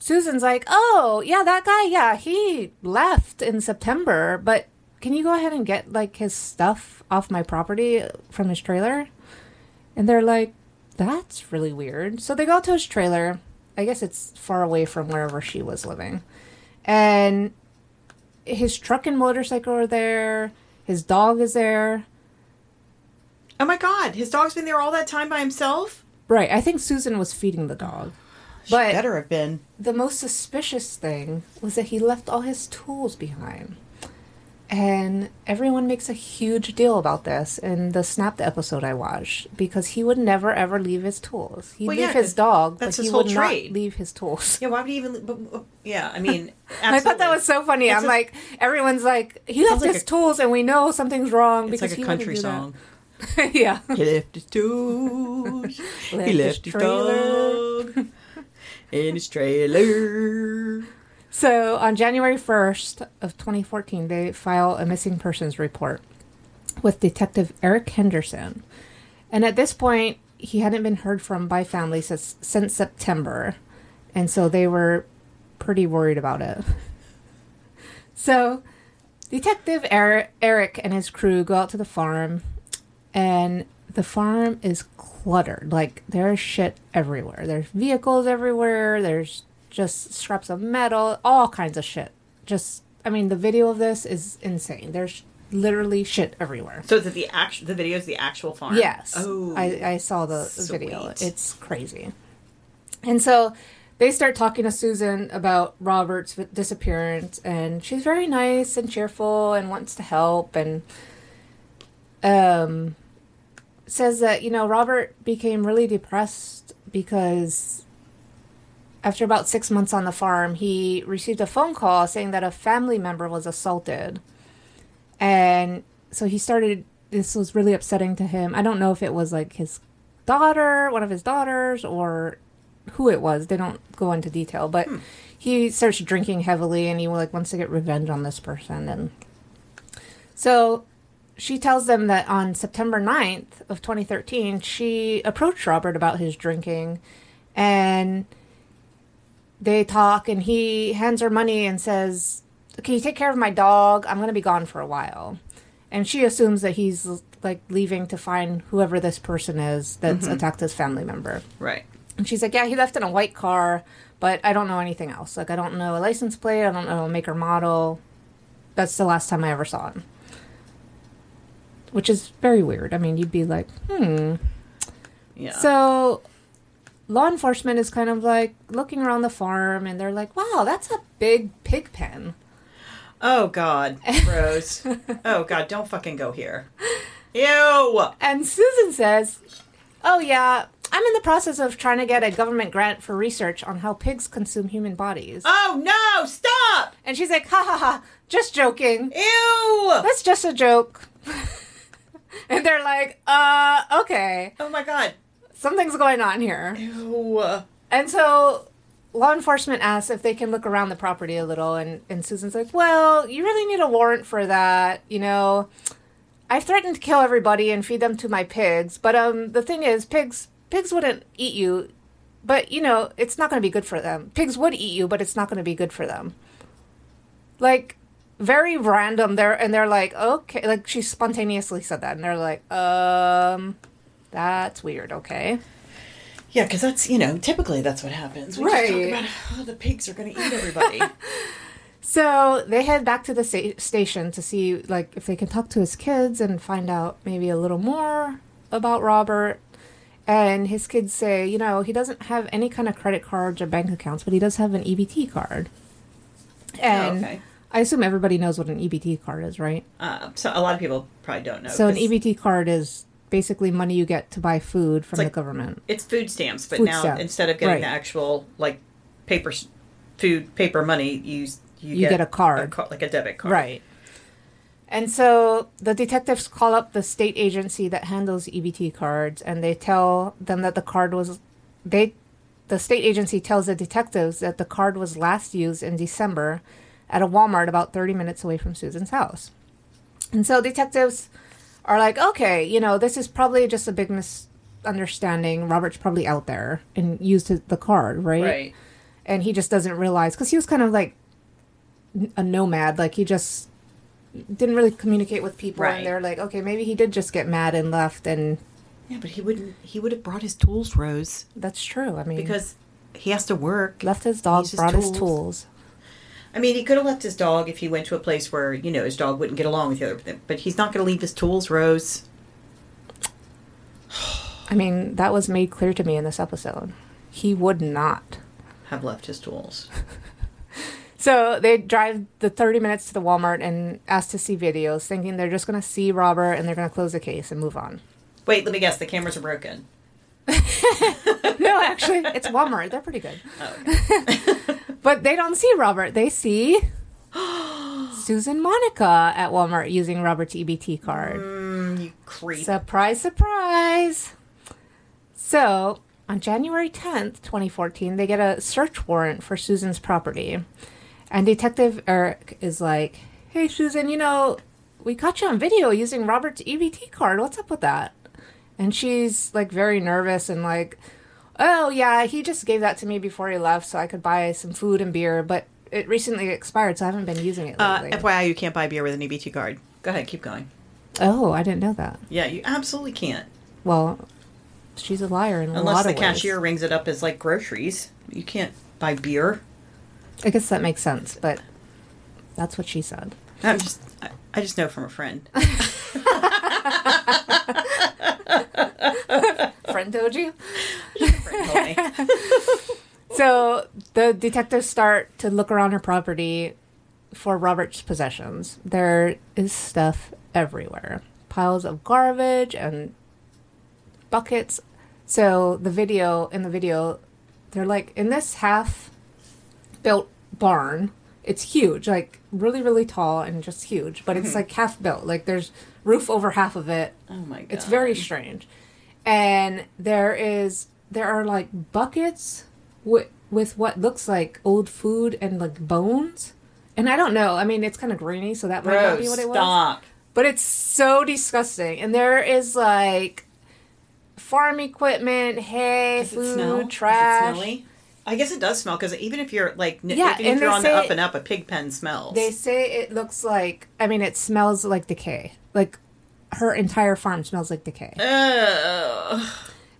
Susan's like, oh, yeah, that guy, yeah, he left in September, but can you go ahead and get, like, his stuff off my property from his trailer? And they're like, that's really weird. So they go to his trailer. I guess it's far away from wherever she was living. And his truck and motorcycle are there. His dog is there. Oh, my God. His dog's been there all that time by himself? Right. I think Susan was feeding the dog. But she better have been. The most suspicious thing was that he left all his tools behind. And everyone makes a huge deal about this in the Snapped episode I watched, because he would never, ever leave his tools. He'd well, leave yeah, his dog, that's but his he whole would trade. Not leave his tools. Yeah, why would he even... But, but, yeah, I mean, absolutely. I thought that was so funny. It's I'm a, like, everyone's like, he left like his a, tools and we know something's wrong. It's because like a he country song. Yeah. He left his tools. left he left his, his dog. In his trailer. So, on January first of twenty fourteen, they file a missing persons report with Detective Eric Henderson. And at this point, he hadn't been heard from by family since, since September. And so they were pretty worried about it. So, Detective er- Eric and his crew go out to the farm. And the farm is cluttered. Like, there's shit everywhere. There's vehicles everywhere. There's just scraps of metal, all kinds of shit. Just, I mean, the video of this is insane. There's literally shit everywhere. So is it the actual, the video is the actual farm? Yes. Oh, I, I saw the sweet. video. It's crazy. And so they start talking to Susan about Robert's disappearance, and she's very nice and cheerful and wants to help, and um. says that, you know, Robert became really depressed because after about six months on the farm, he received a phone call saying that a family member was assaulted. And so he started, this was really upsetting to him. I don't know if it was like his daughter, one of his daughters, or who it was. They don't go into detail, but hmm. he starts drinking heavily and he like wants to get revenge on this person. And so... she tells them that on September ninth of twenty thirteen, she approached Robert about his drinking, and they talk, and he hands her money and says, can you take care of my dog? I'm going to be gone for a while. And she assumes that he's, like, leaving to find whoever this person is that's mm-hmm. attacked his family member. Right. And she's like, yeah, he left in a white car, but I don't know anything else. Like, I don't know a license plate. I don't know a make or model. That's the last time I ever saw him. Which is very weird. I mean, you'd be like, hmm. Yeah. So law enforcement is kind of like looking around the farm, and they're like, wow, that's a big pig pen. Oh, God, Rose. Oh, God, don't fucking go here. Ew. And Susan says, oh, yeah, I'm in the process of trying to get a government grant for research on how pigs consume human bodies. Oh, no, stop. And she's like, ha, ha, ha, just joking. Ew. That's just a joke. And they're like, uh, okay. Oh, my God. Something's going on here. Ew. And so law enforcement asks if they can look around the property a little. And, and Susan's like, well, you really need a warrant for that. You know, I threatened to kill everybody and feed them to my pigs. But um, the thing is, pigs pigs wouldn't eat you. But, you know, it's not going to be good for them. Pigs would eat you, but it's not going to be good for them. Like... very random there, and they're like, okay, like she spontaneously said that, and they're like, um, that's weird, okay. Yeah, because that's, you know, typically that's what happens. We right. just talk about how the pigs are going to eat everybody. So they head back to the sta- station to see, like, if they can talk to his kids and find out maybe a little more about Robert. And his kids say, you know, he doesn't have any kind of credit cards or bank accounts, but he does have an E B T card. And oh, okay. I assume everybody knows what an E B T card is, right? Uh, so a lot of people probably don't know. So an E B T card is basically money you get to buy food from, like, the government. It's food stamps, but food now stamps. Instead of getting right. the actual, like, paper food, paper money, you you, you get, get a card, a, like a debit card, right? And so the detectives call up the state agency that handles E B T cards, and they tell them that the card was... they, the state agency tells the detectives that the card was last used in December at a Walmart about thirty minutes away from Susan's house. And so detectives are like, okay, you know, this is probably just a big misunderstanding. Robert's probably out there and used the card, right? Right. And he just doesn't realize, because he was kind of like a nomad. Like, he just... didn't really communicate with people, right. And they're like, okay, maybe he did just get mad and left. And yeah, but he wouldn't. He would have brought his tools, Rose. That's true. I mean, because he has to work. Left his dog, brought his tools. his tools. I mean, he could have left his dog if he went to a place where, you know, his dog wouldn't get along with the other. But he's not going to leave his tools, Rose. I mean, that was made clear to me in this episode. He would not have left his tools. So they drive the thirty minutes to the Walmart and ask to see videos, thinking they're just going to see Robert and they're going to close the case and move on. Wait, let me guess. The cameras are broken. No, actually, it's Walmart. They're pretty good. Oh, okay. But they don't see Robert. They see Susan Monica at Walmart using Robert's E B T card. Mm, you creep. Surprise, surprise. So on January tenth, twenty fourteen, they get a search warrant for Susan's property. And Detective Eric is like, hey, Susan, you know, we caught you on video using Robert's E B T card. What's up with that? And she's, like, very nervous and like, oh, yeah, he just gave that to me before he left so I could buy some food and beer. But it recently expired, so I haven't been using it lately. Uh, F Y I, you can't buy beer with an E B T card. Go ahead. Keep going. Oh, I didn't know that. Yeah, you absolutely can't. Well, she's a liar in a lot of ways. Unless the cashier rings it up as, like, groceries. You can't buy beer. I guess that makes sense, but that's what she said. I'm just, I, I just know from a friend. Friend told you? Friend told me. So the detectives start to look around her property for Robert's possessions. There is stuff everywhere. Piles of garbage and buckets. So the video, in the video, they're like, in this half... built barn. It's huge, like really, really tall and just huge, but it's mm-hmm. like half built. Like there's roof over half of it. Oh my god. It's very strange. And there is there are like buckets with with what looks like old food and like bones. And I don't know. I mean, it's kind of grainy, so that might Bro, not be what it was. Stop. But it's so disgusting. And there is like farm equipment, hay, Does food, it smell? trash. Is it smelly? I guess it does smell, because even if you're, like, yeah, even if you're on the up and up, a pig pen smells. They say it looks like, I mean, it smells like decay. Like, her entire farm smells like decay. Ugh.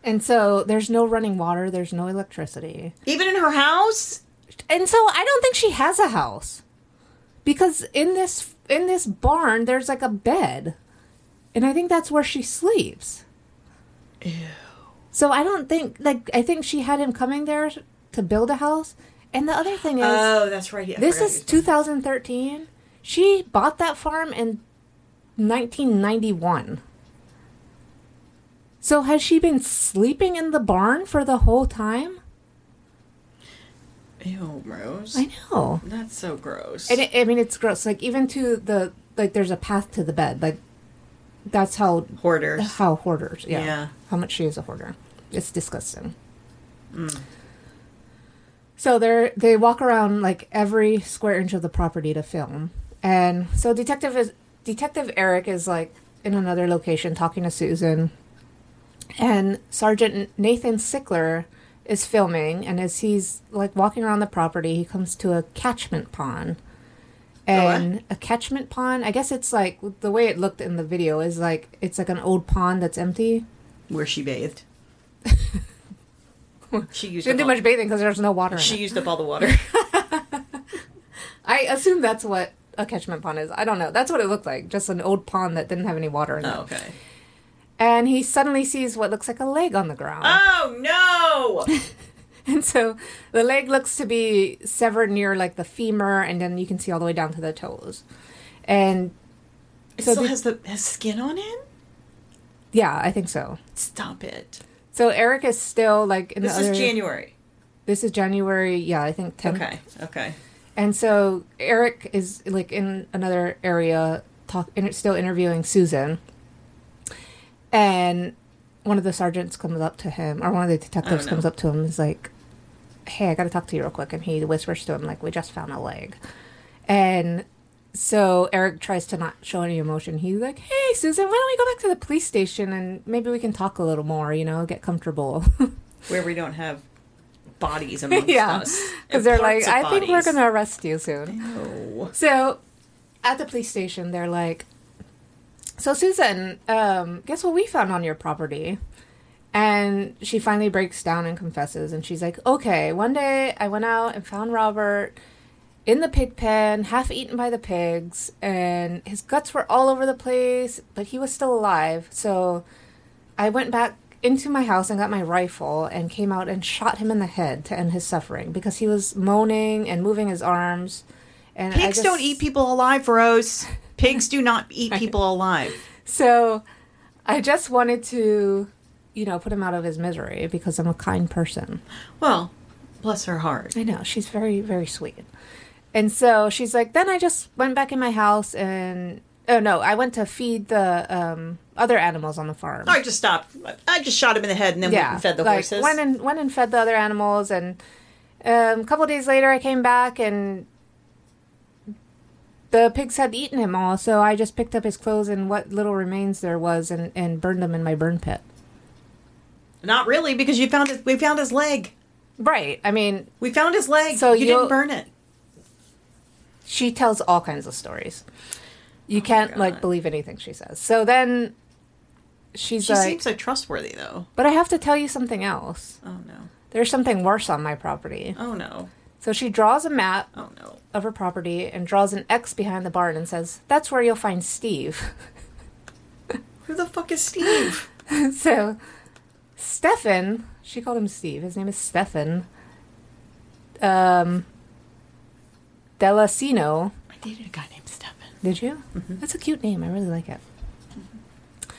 And so there's no running water, there's no electricity. Even in her house? And so I don't think she has a house. Because in this in this barn, there's, like, a bed. And I think that's where she sleeps. Ew. So I don't think, like, I think she had him coming there to build a house. And the other thing is, oh, that's right. Yeah, this is two thousand thirteen. She bought that farm in nineteen ninety-one. So has she been sleeping in the barn for the whole time? Ew, Rose. I know. That's so gross. And it, I mean, it's gross. Like, even to the, like, there's a path to the bed. Like, that's how hoarders. How hoarders. Yeah. yeah. How much she is a hoarder. It's disgusting. Mm. So they they walk around, like, every square inch of the property to film. And so Detective is, Detective Eric is, like, in another location talking to Susan. And Sergeant Nathan Sickler is filming. And as he's, like, walking around the property, he comes to a catchment pond. And a catchment pond, I guess it's, like, the way it looked in the video is, like, it's, like, an old pond that's empty. Where she bathed. She, used she didn't do much bathing because there's no water in she it. She used up all the water. I assume that's what a catchment pond is. I don't know. That's what it looked like. Just an old pond that didn't have any water in it. Oh, okay. And he suddenly sees what looks like a leg on the ground. Oh, no! And so the leg looks to be severed near, like, the femur, and then you can see all the way down to the toes. And so it still the, has the has skin on it? Yeah, I think so. Stop it. So Eric is still, like, in this the This is other, January. This is January, yeah, I think tenth. Okay, okay. And so Eric is, like, in another area, talk, inter, still interviewing Susan. And one of the sergeants comes up to him, or one of the detectives comes up to him and is like, hey, I got to talk to you real quick. And he whispers to him, like, we just found a leg. And so Eric tries to not show any emotion. He's like, hey, Susan, why don't we go back to the police station and maybe we can talk a little more, you know, get comfortable. Where we don't have bodies amongst yeah, us. Yeah, because they're like, I bodies. think we're going to arrest you soon. No. So at the police station, they're like, so, Susan, um, guess what we found on your property? And she finally breaks down and confesses. And she's like, okay, one day I went out and found Robert in the pig pen, half eaten by the pigs. And his guts were all over the place, but he was still alive. So I went back into my house and got my rifle and came out and shot him in the head to end his suffering. Because he was moaning and moving his arms. And pigs I just... don't eat people alive, Rose. Pigs do not eat people alive. So I just wanted to, you know, put him out of his misery because I'm a kind person. Well, bless her heart. I know. She's very, very sweet. And so she's like, then I just went back in my house and, oh, no, I went to feed the um, other animals on the farm. I just stopped. I just shot him in the head and then yeah, went and fed the like, horses. Went and, went and fed the other animals. And um, a couple of days later, I came back and... the pigs had eaten him all, so I just picked up his clothes and what little remains there was and, and burned them in my burn pit. Not really, because you found his, we found his leg. Right. I mean... We found his leg. So you didn't burn it. She tells all kinds of stories. You oh can't, like, believe anything she says. So then she's she like... She seems so trustworthy, though. But I have to tell you something else. Oh, no. There's something worse on my property. Oh, no. So she draws a map oh, no. of her property and draws an X behind the barn and says, that's where you'll find Steve. Who the fuck is Steve? So, Stefan, she called him Steve. His name is Stefan. Um, Della Sino. I dated a guy named Stefan. Did you? Mm-hmm. That's a cute name. I really like it. Mm-hmm.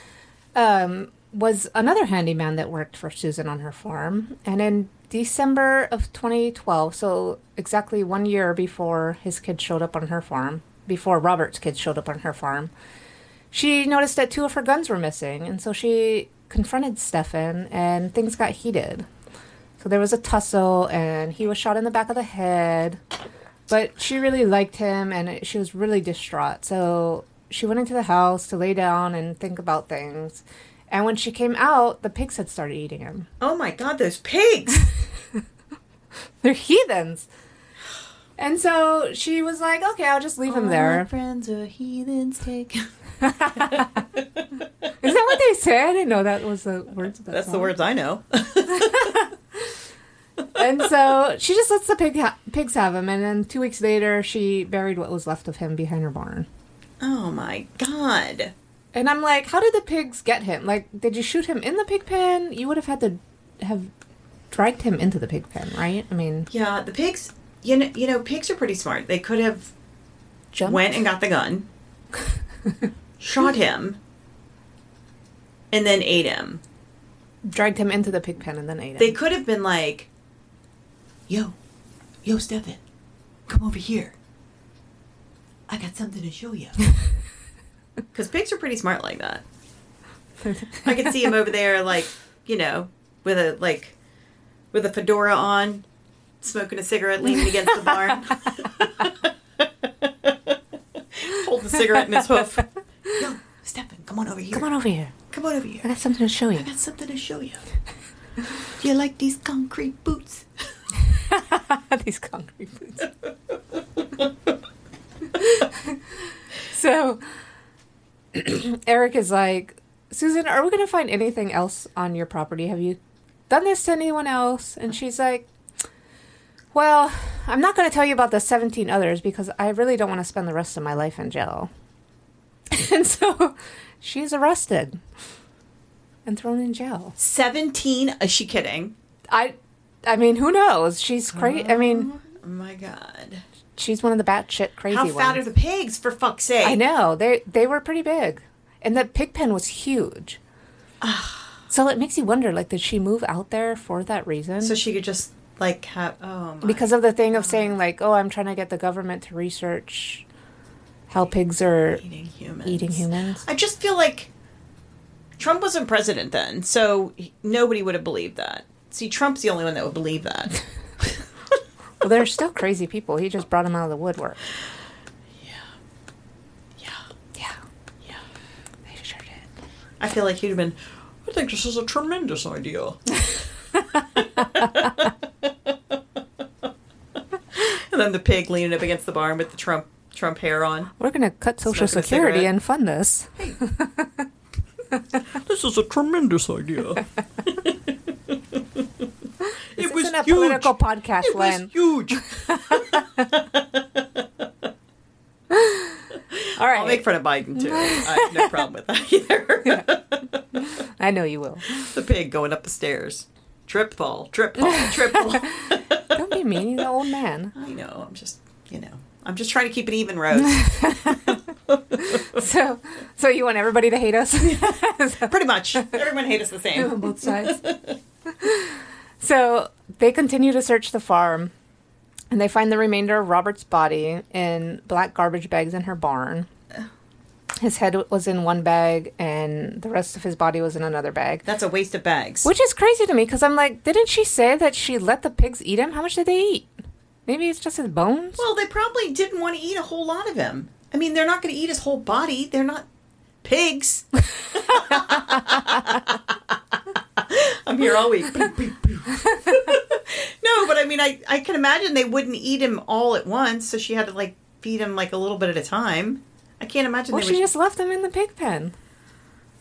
Um, was another handyman that worked for Susan on her farm. And in December of twenty twelve, so exactly one year before his kids showed up on her farm, before Robert's kids showed up on her farm, she noticed that two of her guns were missing, and so she confronted Stefan, and things got heated. So there was a tussle, and he was shot in the back of the head, but she really liked him, and she was really distraught. So she went into the house to lay down and think about things. And when she came out, the pigs had started eating him. Oh, my God, those pigs! They're heathens. And so she was like, okay, I'll just leave All him there. My friends are heathens, take. Is that what they said? I didn't know that was the words of that That's song. The words I know. And so she just lets the pig ha- pigs have him. And then two weeks later, she buried what was left of him behind her barn. Oh, my God. And I'm like, how did the pigs get him? Like, did you shoot him in the pig pen? You would have had to have dragged him into the pig pen, right? I mean... Yeah, the pigs... You know, you know pigs are pretty smart. They could have... Jumped? Went and got the gun. Shot him. And then ate him. Dragged him into the pig pen and then ate him. They could have been like... Yo. Yo, Stefan. Come over here. I got something to show you. Because pigs are pretty smart like that. I could see him over there, like, you know, with a, like, with a fedora on, smoking a cigarette, leaning against the barn. Hold the cigarette in his hoof. Yo, Stefan, come on over here. Come on over here. Come on over here. I got something to show you. I got something to show you. Do you like these concrete boots? These concrete boots. So... Eric is like, Susan, are we going to find anything else on your property? Have you done this to anyone else? And she's like, well, I'm not going to tell you about the seventeen others because I really don't want to spend the rest of my life in jail. And so she's arrested and thrown in jail. seventeen? Is she kidding? I I mean, who knows? She's crazy. Oh, I mean... Oh, my God. She's one of the batshit crazy ones. How fat ones. Are the pigs, for fuck's sake? I know. They, they were pretty big. And the pig pen was huge. So it makes you wonder, like, did she move out there for that reason? So she could just, like, have... Oh, my Because of the thing God. Of saying, like, oh, I'm trying to get the government to research how pigs are... Eating humans. Eating humans. I just feel like... Trump wasn't president then, so he, nobody would have believed that. See, Trump's the only one that would believe that. Well, they're still crazy people. He just brought them out of the woodwork. Yeah. Yeah. Yeah. Yeah. They sure did. I feel like he'd have been, I think this is a tremendous idea. And then the pig leaning up against the barn with the Trump Trump hair on. We're going to cut Social Security and fund this. Hey. This is a tremendous idea. It was a huge. Political podcast, it Lynn. Was huge. All right. I'll make fun of Biden, too. I have no problem with that either. Yeah. I know you will. The pig going up the stairs. Trip fall, trip fall, trip fall. Don't be mean. He's an old man. I know. I'm just, you know. I'm just trying to keep it even, Rose. so, so you want everybody to hate us? So, pretty much. Everyone hate us the same. On both sides. So they continue to search the farm, and they find the remainder of Robert's body in black garbage bags in her barn. His head was in one bag, and the rest of his body was in another bag. That's a waste of bags. Which is crazy to me, because I'm like, didn't she say that she let the pigs eat him? How much did they eat? Maybe it's just his bones? Well, they probably didn't want to eat a whole lot of him. I mean, they're not going to eat his whole body. They're not pigs. I'm here all week. No, but I mean, I, I can imagine they wouldn't eat him all at once, so she had to, like, feed him, like, a little bit at a time. I can't imagine well, they would... Well, she just left him in the pig pen.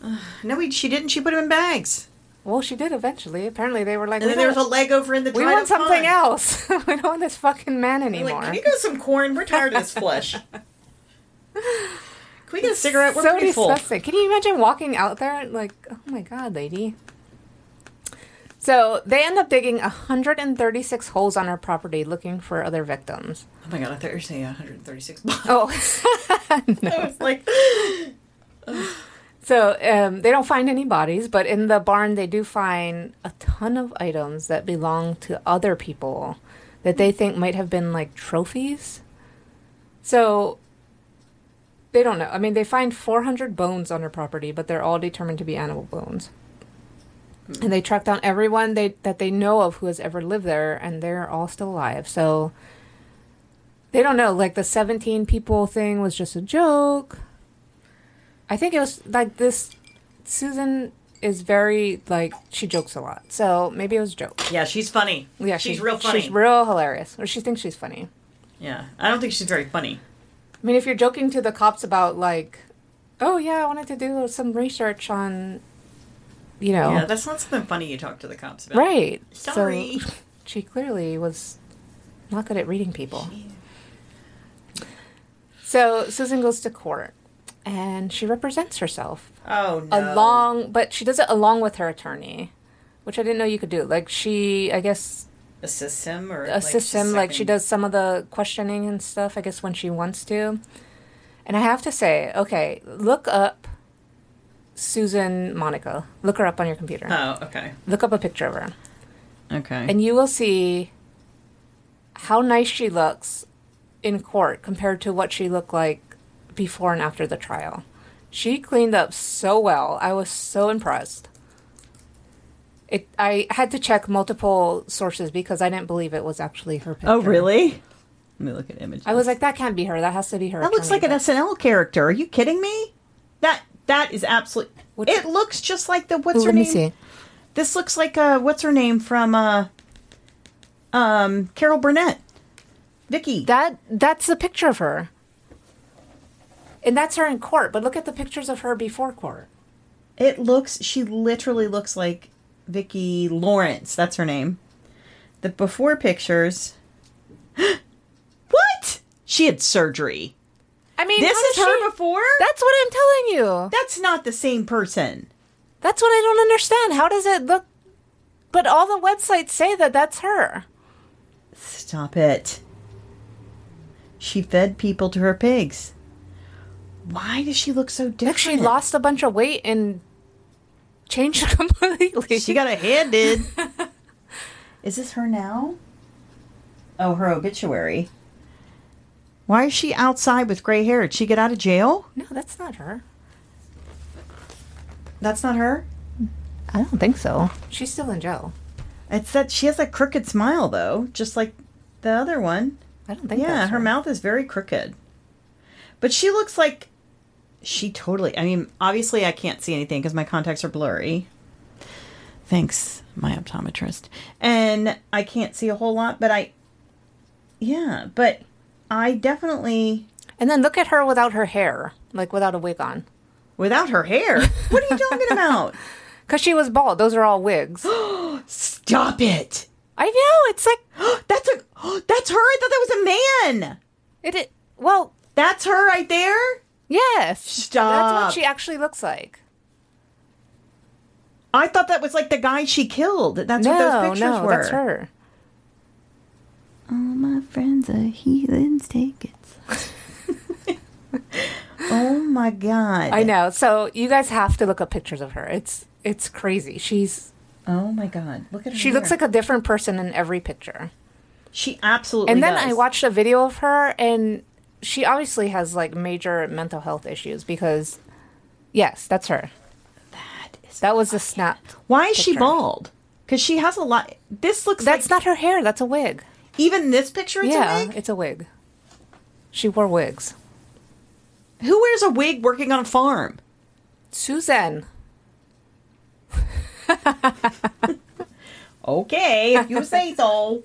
Uh, no, we, she didn't. She put him in bags. Well, she did eventually. Apparently, they were like... And then there was a leg over in the... We want something pond. Else. We don't want this fucking man anymore. Like, can you get some corn? We're tired of this flesh. Can we get it's a cigarette? We're so pretty disgusting. Full. Can you imagine walking out there? Like, oh my God, lady. So, they end up digging one hundred thirty-six holes on her property looking for other victims. Oh my God, I thought you were saying one hundred thirty-six miles. Oh. No. I was like... Ugh. So um, they don't find any bodies, but in the barn they do find a ton of items that belong to other people that they think might have been, like, trophies. So they don't know. I mean, they find four hundred bones on her property, but they're all determined to be animal bones. And they track down everyone they that they know of who has ever lived there, and they're all still alive. So they don't know. Like, the seventeen people thing was just a joke. I think it was, like, this, Susan is very, like, she jokes a lot. So maybe it was a joke. Yeah, she's funny. Yeah, She's she, real funny. She's real hilarious. Or she thinks she's funny. Yeah. I don't think she's very funny. I mean, if you're joking to the cops about, like, oh, yeah, I wanted to do some research on, you know. Yeah, that's not something funny you talk to the cops about. Right. Sorry. So, she clearly was not good at reading people. Jeez. So Susan goes to court. And she represents herself. Oh, no. Along, but she does it along with her attorney, which I didn't know you could do. Like, she, I guess... Assists him? Or assists like him. Like, she does some of the questioning and stuff, I guess, when she wants to. And I have to say, okay, look up Susan Monica. Look her up on your computer. Oh, okay. Look up a picture of her. Okay. And you will see how nice she looks in court compared to what she looked like before and after the trial. She cleaned up so well. I was so impressed. It. I had to check multiple sources because I didn't believe it was actually her picture. Oh, really? Let me look at images. I was like, that can't be her. That has to be her. That looks like an S N L character. Are you kidding me? That That is absolutely... Which, it looks just like the... What's ooh, her let name? Let me see. This looks like... Uh, what's her name from uh, um, Carol Burnett? Vicky. That That's the picture of her. And that's her in court, but look at the pictures of her before court. It looks, she literally looks like Vicki Lawrence. That's her name. The before pictures. She had surgery. I mean, this is her she... before? That's what I'm telling you. That's not the same person. That's what I don't understand. How does it look? But all the websites say that that's her. Stop it. She fed people to her pigs. Why does she look so different? Look, she lost a bunch of weight and changed completely. She got a head, dude. Is this her now? Oh, her obituary. Why is she outside with gray hair? Did she get out of jail? No, that's not her. That's not her? I don't think so. She's still in jail. It's that she has a crooked smile, though, just like the other one. I don't think yeah, that's Yeah, her right. mouth is very crooked. But she looks like she totally... I mean, obviously I can't see anything because my contacts are blurry. Thanks, my optometrist. And I can't see a whole lot, but I... Yeah, but... I definitely... And then look at her without her hair. Like, without a wig on. Without her hair? What are you talking about? Because she was bald. Those are all wigs. Stop it! I know! It's like... that's a... That's her! I thought that was a man! It, it... Well... That's her right there? Yes. Stop. That's what she actually looks like. I thought that was like the guy she killed. That's no, what those pictures no, were. No, that's her. All my friends are heathens, take it. Oh my God. I know. So you guys have to look up pictures of her. It's it's crazy. She's... Oh my God. Look at her. She hair. looks like a different person in every picture. She absolutely And then does. I watched a video of her, and she obviously has like major mental health issues because, yes, that's her. That is... That was a snap. Why is picture. she bald? Because she has a lot... This looks That's like... not her hair. That's a wig. Even this picture, it's yeah, a wig? it's a wig. She wore wigs. Who wears a wig working on a farm? Susan. Okay, if you say so.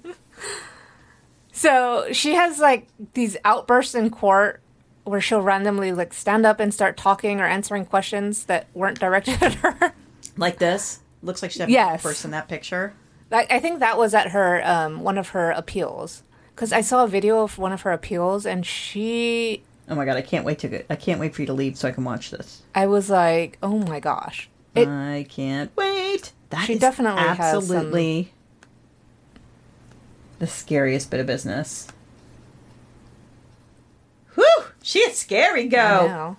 So she has, like, these outbursts in court where she'll randomly, like, stand up and start talking or answering questions that weren't directed at her. Like this? Looks like she had yes. a person in that picture. I think that was at her, um, one of her appeals. Because I saw a video of one of her appeals, and she... Oh my God, I can't wait to go- I can't wait for you to leave so I can watch this. I was like, oh my gosh. It... I can't wait. That she is definitely absolutely has some... the scariest bit of business. Whew! She is scary, go! I know.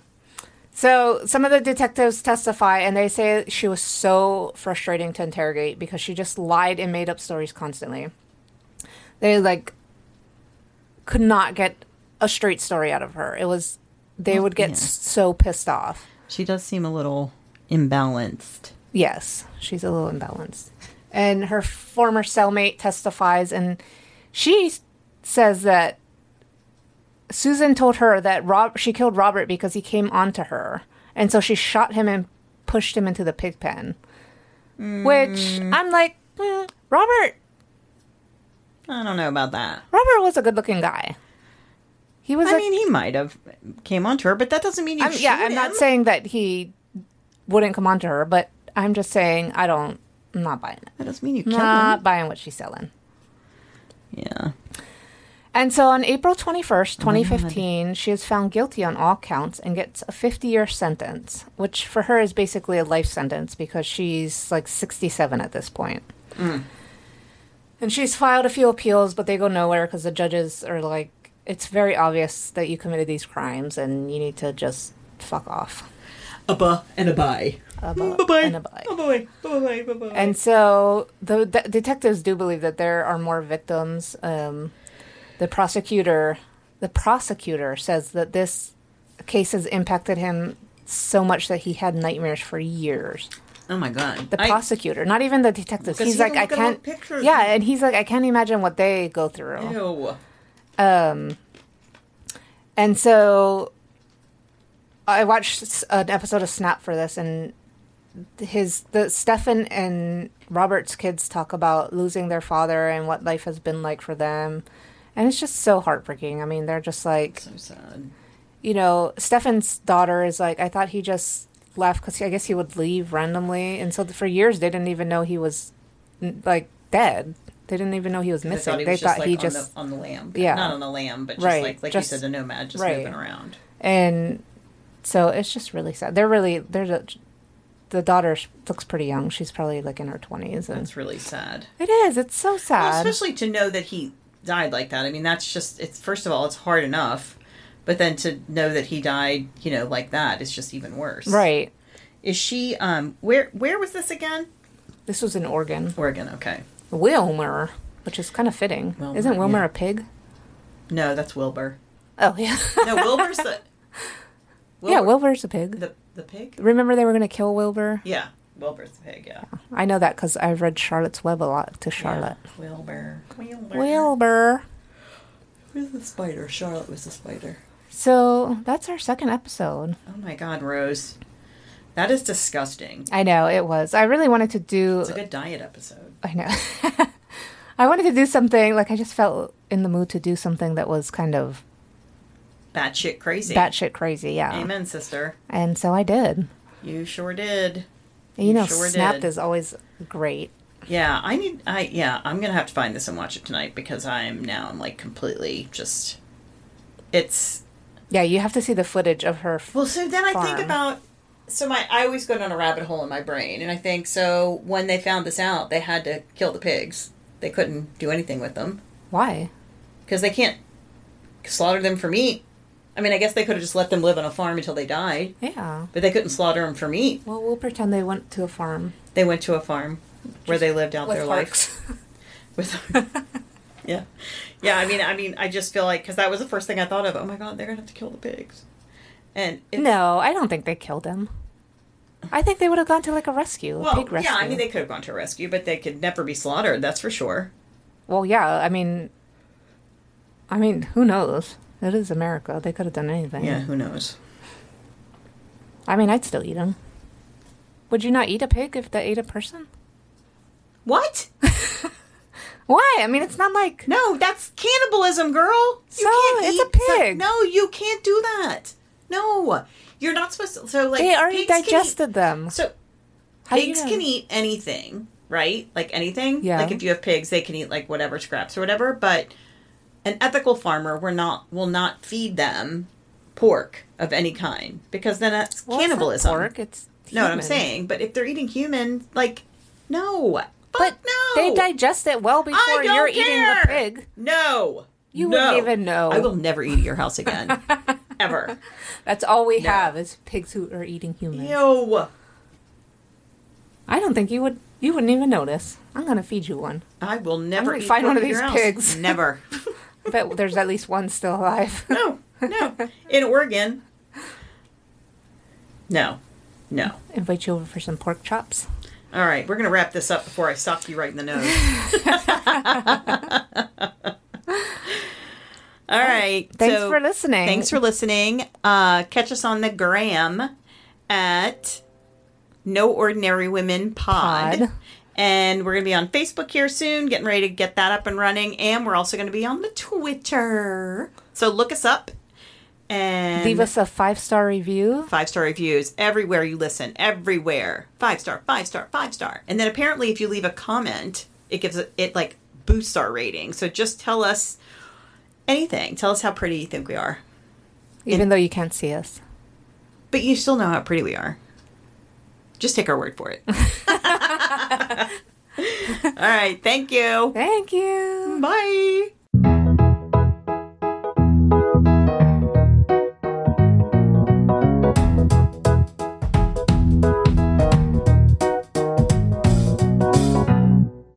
So some of the detectives testify, and they say she was so frustrating to interrogate because she just lied and made up stories constantly. They, like, could not get a straight story out of her. It was, they would get yeah. so pissed off. She does seem a little imbalanced. Yes, she's a little imbalanced. And her former cellmate testifies, and she says that Susan told her that Rob, she killed Robert because he came onto her. And so she shot him and pushed him into the pig pen. Mm. Which, I'm like, mm, Robert. I don't know about that. Robert was a good-looking guy. He was. I a, mean, he might have came onto her, but that doesn't mean you I'm, shoot Yeah, I'm him. not saying that he wouldn't come onto her, but I'm just saying I don't, I'm not buying it. That doesn't mean you killed him. Not buying what she's selling. Yeah. And so on April twenty-first, twenty fifteen, oh she is found guilty on all counts and gets a fifty-year sentence, which for her is basically a life sentence because she's like sixty-seven at this point. Mm. And she's filed a few appeals, but they go nowhere because the judges are like, it's very obvious that you committed these crimes and you need to just fuck off. Abba and a bye. Abba Bye-bye. and a bye. Bye-bye. Bye-bye. Bye-bye. And so the de- detectives do believe that there are more victims. Um... The prosecutor, the prosecutor says that this case has impacted him so much that he had nightmares for years. Oh my God! The I, prosecutor, not even the detectives. He's like, I can't. Yeah, and he's like, I can't imagine what they go through. Ew. Um. And so, I watched an episode of Snap for this, and his the Stefan and Robert's kids talk about losing their father and what life has been like for them. And it's just so heartbreaking. I mean, they're just like... So sad. You know, Stefan's daughter is like, I thought he just left because I guess he would leave randomly. And so for years, they didn't even know he was, like, dead. They didn't even know he was missing. They thought he, they just, thought like, he on just the, on the lamb. Yeah. Not on the lamb, but just right. like like just, you said, a nomad just right. moving around. And so it's just really sad. They're really they're the, the daughter looks pretty young. She's probably like in her twenties. That's really sad. It is. It's so sad. Well, especially to know that he died like that. I mean, that's just it's first of all, it's hard enough, but then to know that he died, you know, like that is just even worse. Right. Is she um where where was this again? This was in Oregon. Oregon, okay. Wilmer, which is kind of fitting. Wilmer, Isn't Wilmer yeah. a pig? No, that's Wilbur. Oh, yeah. No, Wilbur's the... Wilbur. Yeah, Wilbur's a pig. The the pig? Remember they were going to kill Wilbur? Yeah, Wilbur's the pig, yeah. yeah. I know that because I've read Charlotte's Web a lot to Charlotte. Yeah. Wilbur. Wilbur. Wilbur. Who's the spider? Charlotte was the spider. So, that's our second episode. Oh, my God, Rose. That is disgusting. I know, it was. I really wanted to do... It's a good diet episode. I know. I wanted to do something, like, I just felt in the mood to do something that was kind of... Batshit crazy. Batshit crazy, yeah. Amen, sister. And so I did. You sure did. You, you know, sure Snapped did. Is always great. Yeah, I need... I Yeah, I'm going to have to find this and watch it tonight because I'm now, I'm like, completely just... It's... Yeah, you have to see the footage of her Well, so then farm. I think about... So my I always go down a rabbit hole in my brain, and I think, so when they found this out, they had to kill the pigs. They couldn't do anything with them. Why? Because they can't slaughter them for meat. I mean, I guess they could have just let them live on a farm until they died. Yeah. But they couldn't slaughter them for meat. Well, we'll pretend they went to a farm. They went to a farm just where they lived out their life. With Yeah. Yeah, I mean, I mean, I just feel like, because that was the first thing I thought of. Oh, my God, they're going to have to kill the pigs. And no, I don't think they killed him. I think they would have gone to, like, a rescue, well, a pig rescue. Yeah, I mean, they could have gone to a rescue, but they could never be slaughtered, that's for sure. Well, yeah, I mean, I mean, who knows? It is America. They could have done anything. Yeah, who knows? I mean, I'd still eat them. Would you not eat a pig if they ate a person? What? Why? I mean, it's not like... No, that's cannibalism, girl! You so, can't it's eat a pig! So, no, you can't do that! No, you're not supposed to. So, like, they already digested eat, them. So, How pigs you know? can eat anything, right? Like anything. Yeah. Like if you have pigs, they can eat like whatever scraps or whatever. But an ethical farmer will not will not feed them pork of any kind because then that's well, cannibalism. It's not pork. It's human. No, what I'm saying. But if they're eating human, like no, but no, they digest it well before I don't you're care. eating the pig. No, you no. wouldn't even know. I will never eat at your house again. Ever. That's all we no. have is pigs who are eating humans. Ew. I don't think you would. You wouldn't even notice. I'm gonna feed you one. I will never eat find one of these pigs. Never. But there's at least one still alive. No, no. In Oregon. No, no. Invite you over for some pork chops. All right, we're gonna wrap this up before I sock you right in the nose. All right. Thanks so, for listening. Thanks for listening. Uh, catch us on the gram at No Ordinary Women Pod. Pod. And we're going to be on Facebook here soon, getting ready to get that up and running. And we're also going to be on the Twitter. So look us up. And leave us a five-star review. Five-star reviews everywhere you listen. Everywhere. Five-star, five-star, five-star. And then apparently if you leave a comment, it gives it, it like boosts our rating. So just tell us anything. Tell us how pretty you think we are. Even and, though you can't see us. But you still know how pretty we are. Just take our word for it. All right. Thank you. Thank you. Bye.